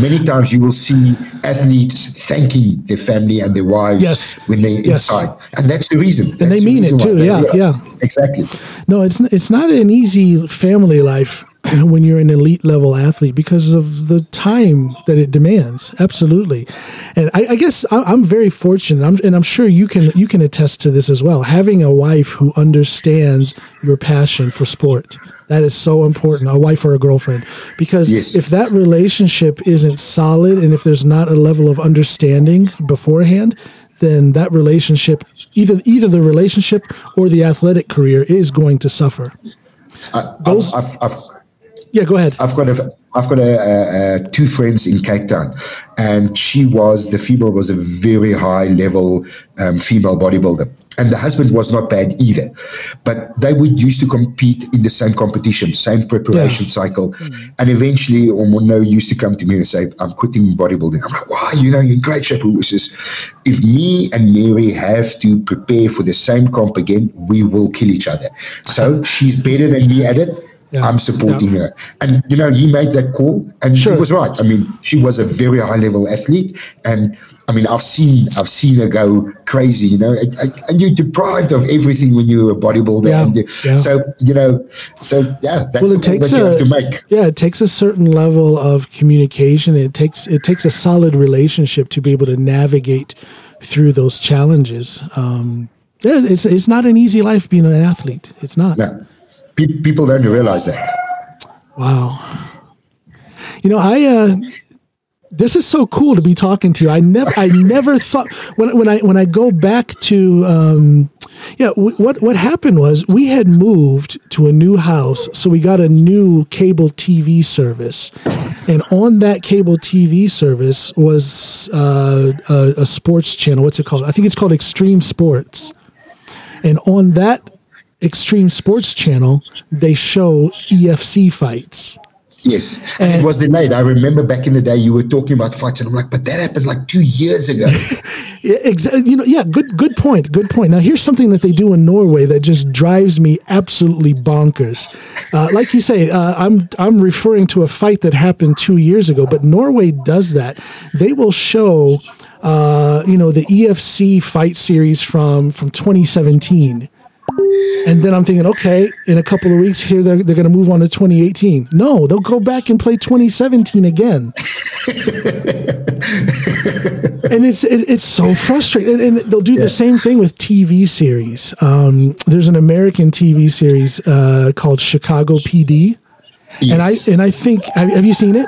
many times you will see athletes thanking their family and their wives yes. when they're yes. inside. And that's the reason. That's and they the mean it too. Yeah, yeah. Exactly. No, it's it's not an easy family life when you're an elite level athlete because of the time that it demands. Absolutely. And I, I guess I'm very fortunate. I'm, and I'm sure you can you can attest to this as well. Having a wife who understands your passion for sport. That is so important, a wife or a girlfriend, because yes. if that relationship isn't solid and if there's not a level of understanding beforehand, then that relationship, either either the relationship or the athletic career is going to suffer. I, Those, I've, I've, I've, yeah, go ahead. I've got a, I've got a, a, a two friends in Cape Town, and she was, the female was a very high level um, female bodybuilder. And the husband was not bad either. But they would used to compete in the same competition, same preparation yeah. cycle. Mm. And eventually, Omono used to come to me and say, I'm quitting bodybuilding. I'm like, wow, you know, you're in great shape. He says, if me and Mary have to prepare for the same comp again, we will kill each other. So she's better than me at it. Yeah. I'm supporting yeah. her. And, you know, he made that call and sure. he was right. I mean, she was a very high level athlete. And I mean, I've seen, I've seen her go crazy, you know, and, and you're deprived of everything when you're a bodybuilder. Yeah. And, yeah. So, you know, so yeah, that's well, it the takes that you a, have to make. Yeah. It takes a certain level of communication. It takes, it takes a solid relationship to be able to navigate through those challenges. Um, yeah, it's, it's not an easy life being an athlete. It's not. No. People don't realize that. Wow. You know, I, uh, this is so cool to be talking to you. I never, I never thought when, when I, when I go back to, um, yeah, w- what, what happened was we had moved to a new house. So we got a new cable T V service, and on that cable T V service was, uh, a, a sports channel. What's it called? I think it's called Extreme Sports. And on that Extreme Sports channel, they show E F C fights. Yes, and it was delayed. I remember back in the day you were talking about fights, and I'm like, but that happened like two years ago. yeah, exactly. You know, yeah, good, good point, good point. Now here's something that they do in Norway that just drives me absolutely bonkers. Uh, like you say, uh, I'm I'm referring to a fight that happened two years ago, but Norway does that. They will show, uh, you know, the E F C fight series from from twenty seventeen. And then I'm thinking, okay, in a couple of weeks here, they're, they're going to move on to twenty eighteen. No, they'll go back and play twenty seventeen again. And it's it, it's so frustrating. And, and they'll do yeah. the same thing with T V series. Um, there's an American T V series uh, called Chicago P D. Yes. And I and I think, have, have you seen it?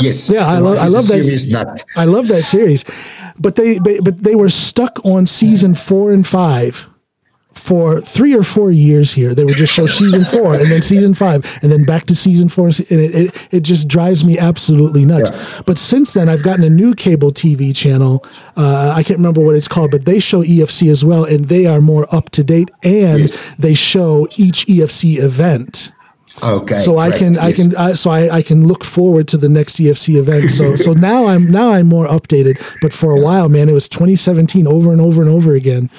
Yes. Yeah, I, lo- I love that series. Nut. I love that series. But they, they but they were stuck on season four and five. For three or four years here, they would just show season four and then season five and then back to season four. And it, it, it just drives me absolutely nuts. Yeah. But since then, I've gotten a new cable T V channel. Uh, I can't remember what it's called, but they show E F C as well. And they are more up to date, and yes. they show each E F C event. Okay. So I right. can, I yes. can, I, so I, I can look forward to the next E F C event. So, so now I'm, now I'm more updated, but for a yeah. while, man, it was twenty seventeen over and over and over again.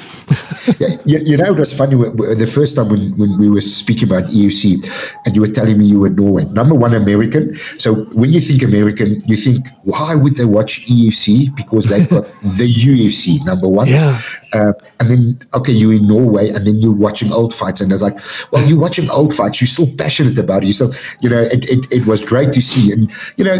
yeah, you, you know, it was funny. The first time when, when we were speaking about E F C and you were telling me you were Norway, number one, American. So when you think American, you think, why would they watch E F C? Because they've got the U F C, number one. Yeah. Uh, and then, okay, you're in Norway and then you're watching old fights. And it's like, well, you're watching old fights. You're still passionate about it. So, you know, it, it, it was great to see. And, you know,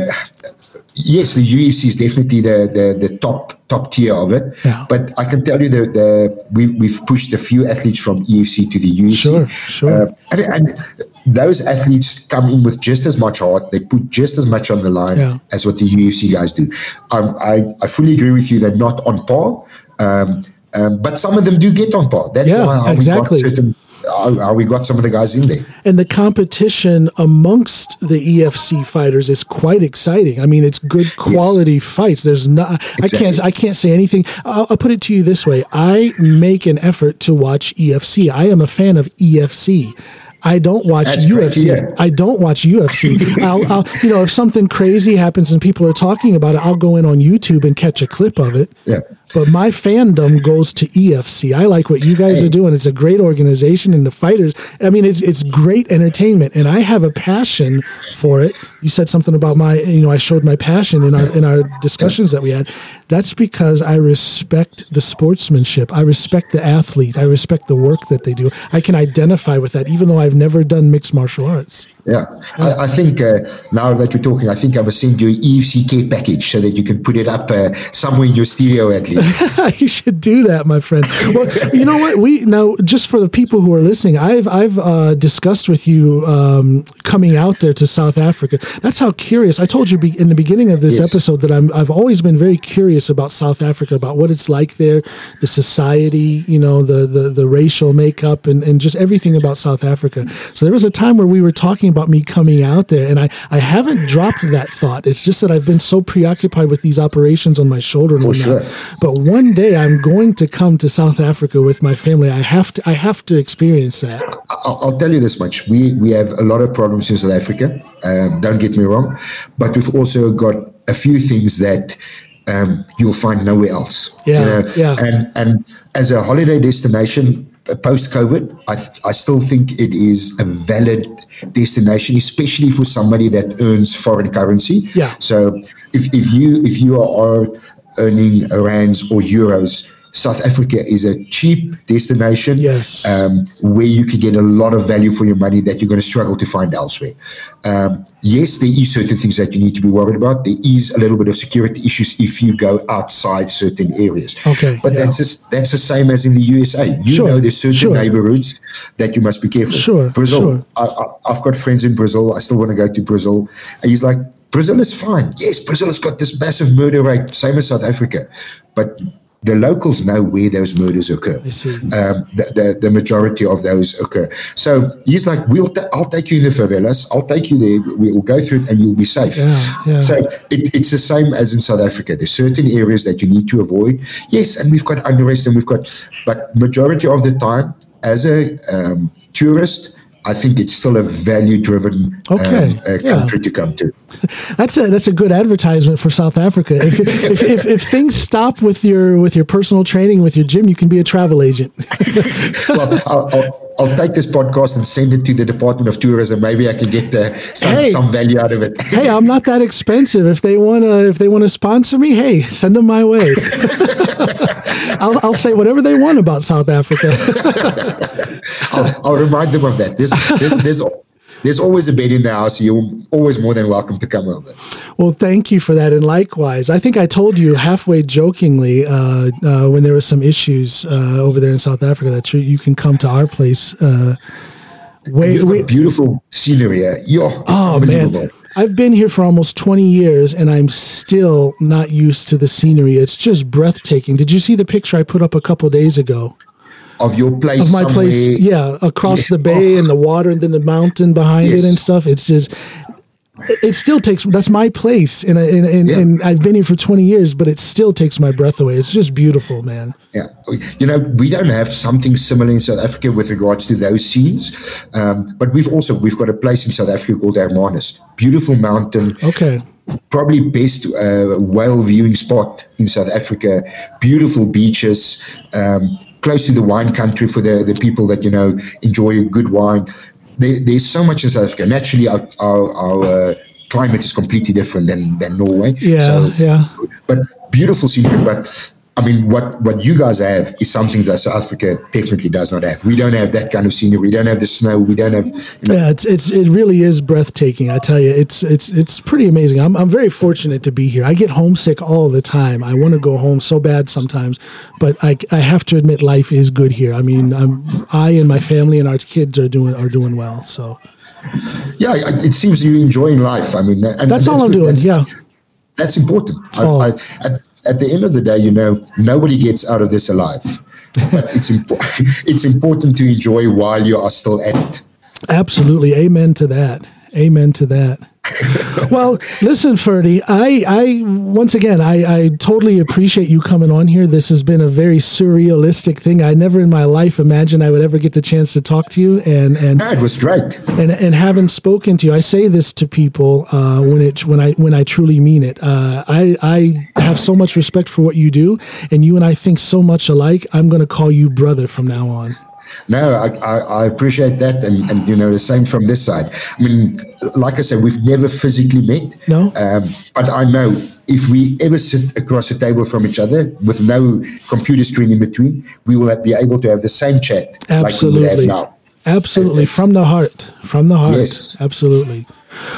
yes, the U F C is definitely the, the, the top top tier of it. Yeah. But I can tell you that the, we, we've pushed a few athletes from E F C to the U F C. Sure, sure. Uh, and, and those athletes come in with just as much heart. They put just as much on the line yeah. as what the U F C guys do. Um, I, I fully agree with you. They're not on par. Um, um, but some of them do get on par. That's yeah, why how exactly. we got certain... How we got some of the guys in there. And the competition amongst the E F C fighters is quite exciting. I mean, it's good quality yes. fights. There's not. Exactly. I can't. I can't say anything. I'll, I'll put it to you this way: I make an effort to watch E F C. I am a fan of E F C. I don't watch That's U F C. Right, yeah. I don't watch U F C. I'll, I'll, you know, if something crazy happens and people are talking about it, I'll go in on YouTube and catch a clip of it. Yeah. But my fandom goes to E F C. I like what you guys hey. are doing. It's a great organization, and the fighters. I mean, it's it's great entertainment, and I have a passion for it. You said something about my, you know, I showed my passion in our in our discussions that we had. That's because I respect the sportsmanship. I respect the athlete. I respect the work that they do. I can identify with that, even though I've never done mixed martial arts. Yeah, I, I think uh, now that we're talking, I think I will send you an E F C care package so that you can put it up uh, somewhere in your studio at least. You should do that, my friend. Well, you know what? We now, just for the people who are listening, I've I've uh, discussed with you um, coming out there to South Africa. That's how curious. I told you be, in the beginning of this yes. episode that I'm I've always been very curious about South Africa, about what it's like there, the society, you know, the the, the racial makeup, and, and just everything about South Africa. So there was a time where we were talking about me coming out there, and I, I haven't dropped that thought. It's just that I've been so preoccupied with these operations on my shoulder and whatnot. Sure. But one day I'm going to come to South Africa with my family. I have to I have to experience that. I'll, I'll tell you this much. We we have a lot of problems in South Africa. Um, don't get me wrong, but we've also got a few things that um, you'll find nowhere else. Yeah, you know? yeah. And and as a holiday destination, post-COVID, I, th- I still think it is a valid destination, especially for somebody that earns foreign currency. Yeah. So if, if you if you are earning rands or euros, South Africa is a cheap destination, yes, um, where you can get a lot of value for your money that you're going to struggle to find elsewhere. Um, yes, there is certain things that you need to be worried about. There is a little bit of security issues if you go outside certain areas. Okay, but yeah. that's just, that's the same as in the U S A. You sure. know there's certain sure. neighborhoods that you must be careful. Sure, Brazil. Sure. I, I, I've got friends in Brazil. I still want to go to Brazil. And he's like, Brazil is fine. Yes, Brazil has got this massive murder rate, same as South Africa. But the locals know where those murders occur. Um, the, the, the majority of those occur. So he's like, we'll ta- I'll take you in the favelas. I'll take you there. We'll go through it and you'll be safe. Yeah, yeah. So it, it's the same as in South Africa. There's certain areas that you need to avoid. Yes, and we've got unrest and we've got, but majority of the time, as a um, tourist, I think it's still a value-driven okay, um, uh, country yeah. to come to. That's a that's a good advertisement for South Africa. If if, if, if if things stop with your with your personal training, with your gym, you can be a travel agent. Well, I'll, I'll, I'll take this podcast and send it to the Department of Tourism. Maybe I can get uh, some, hey, some value out of it. Hey, I'm not that expensive. If they wanna if they wanna sponsor me, hey, send them my way. I'll, I'll say whatever they want about South Africa. I'll, I'll remind them of that. There's, there's, there's, there's always a bed in the house. You're always more than welcome to come over. Well, thank you for that. And likewise, I think I told you halfway jokingly uh, uh, when there were some issues uh, over there in South Africa that you, you can come to our place. Uh, wait, you've got wait. beautiful scenery. You're oh, unbelievable. Man. I've been here for almost twenty years, and I'm still not used to the scenery. It's just breathtaking. Did you see the picture I put up a couple of days ago? Of your place? Of my somewhere. place, yeah, across yes. the bay oh. and the water and then the mountain behind yes. it and stuff. It's just, it still takes, that's my place, and, and, and, yeah. and I've been here for twenty years, but it still takes my breath away. It's just beautiful, man. Yeah, you know, we don't have something similar in South Africa with regards to those scenes, um, but we've also, we've got a place in South Africa called Hermanus. Beautiful mountain. Okay. Probably best uh, whale viewing spot in South Africa. Beautiful beaches, um, close to the wine country for the, the people that, you know, enjoy good wine. There, there's so much in South Africa. Naturally, our our, our uh, climate is completely different than, than Norway. Yeah, so, yeah. But beautiful scenery. But I mean, what, what you guys have is something that South Africa definitely does not have. We don't have that kind of scenery. We don't have the snow. We don't have. You know. Yeah, it's it's it really is breathtaking. I tell you, it's it's it's pretty amazing. I'm I'm very fortunate to be here. I get homesick all the time. I want to go home so bad sometimes, but I, I have to admit life is good here. I mean, I'm I and my family and our kids are doing are doing well. So, yeah, it seems you're enjoying life. I mean, and, that's, that's all I'm doing. That's, yeah, that's important. Oh. I, I, I, At the end of the day, you know, nobody gets out of this alive. But it's, impo- it's important to enjoy while you are still at it. Absolutely. Amen to that. Amen to that. Well, listen, Ferdy, I, I once again, I, I totally appreciate you coming on here. This has been a very surrealistic thing. I never in my life imagined I would ever get the chance to talk to you. And, and no, it was great. And and having spoken to you, I say this to people uh, when it when I when I truly mean it. Uh, I I have so much respect for what you do, and you and I think so much alike. I'm going to call you brother from now on. No, I, I, I appreciate that, and, and you know the same from this side. I mean, like I said, we've never physically met. No, um, but I know if we ever sit across a table from each other with no computer screen in between, we will be able to have the same chat. Absolutely. Like we would have now. Absolutely, from the heart, from the heart. Yes, absolutely.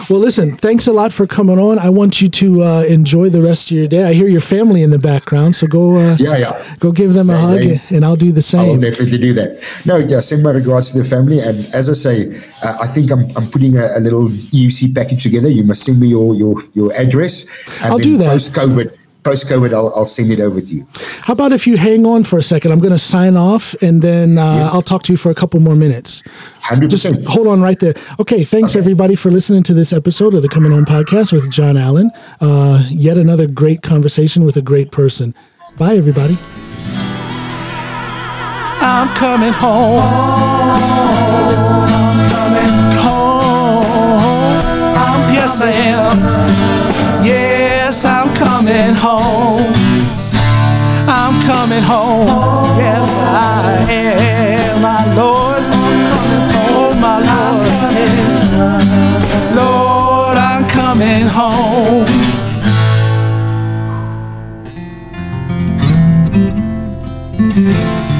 Well, listen, thanks a lot for coming on. I want you to uh, enjoy the rest of your day. I hear your family in the background, so go uh, yeah, yeah. go give them a yeah, hug, they, and I'll do the same. I'll definitely do that. No, yeah, send my regards to the family. And as I say, uh, I think I'm I'm putting a, a little E U C package together. You must send me your your, your address. And I'll do that. Post-COVID. post-COVID, I'll, I'll send it over to you. How about if you hang on for a second? I'm going to sign off, and then uh, yes. I'll talk to you for a couple more minutes. one hundred percent. Just hold on right there. Okay, thanks, okay. everybody, for listening to this episode of the Coming Home Podcast with John Allen. Uh, yet another great conversation with a great person. Bye, everybody. I'm coming home. I'm coming home. I'm, yes, I am. Yes, I'm coming home. I'm coming home. Yes, I am, my Lord. Oh, my Lord. Lord, I'm coming home. Mm-hmm.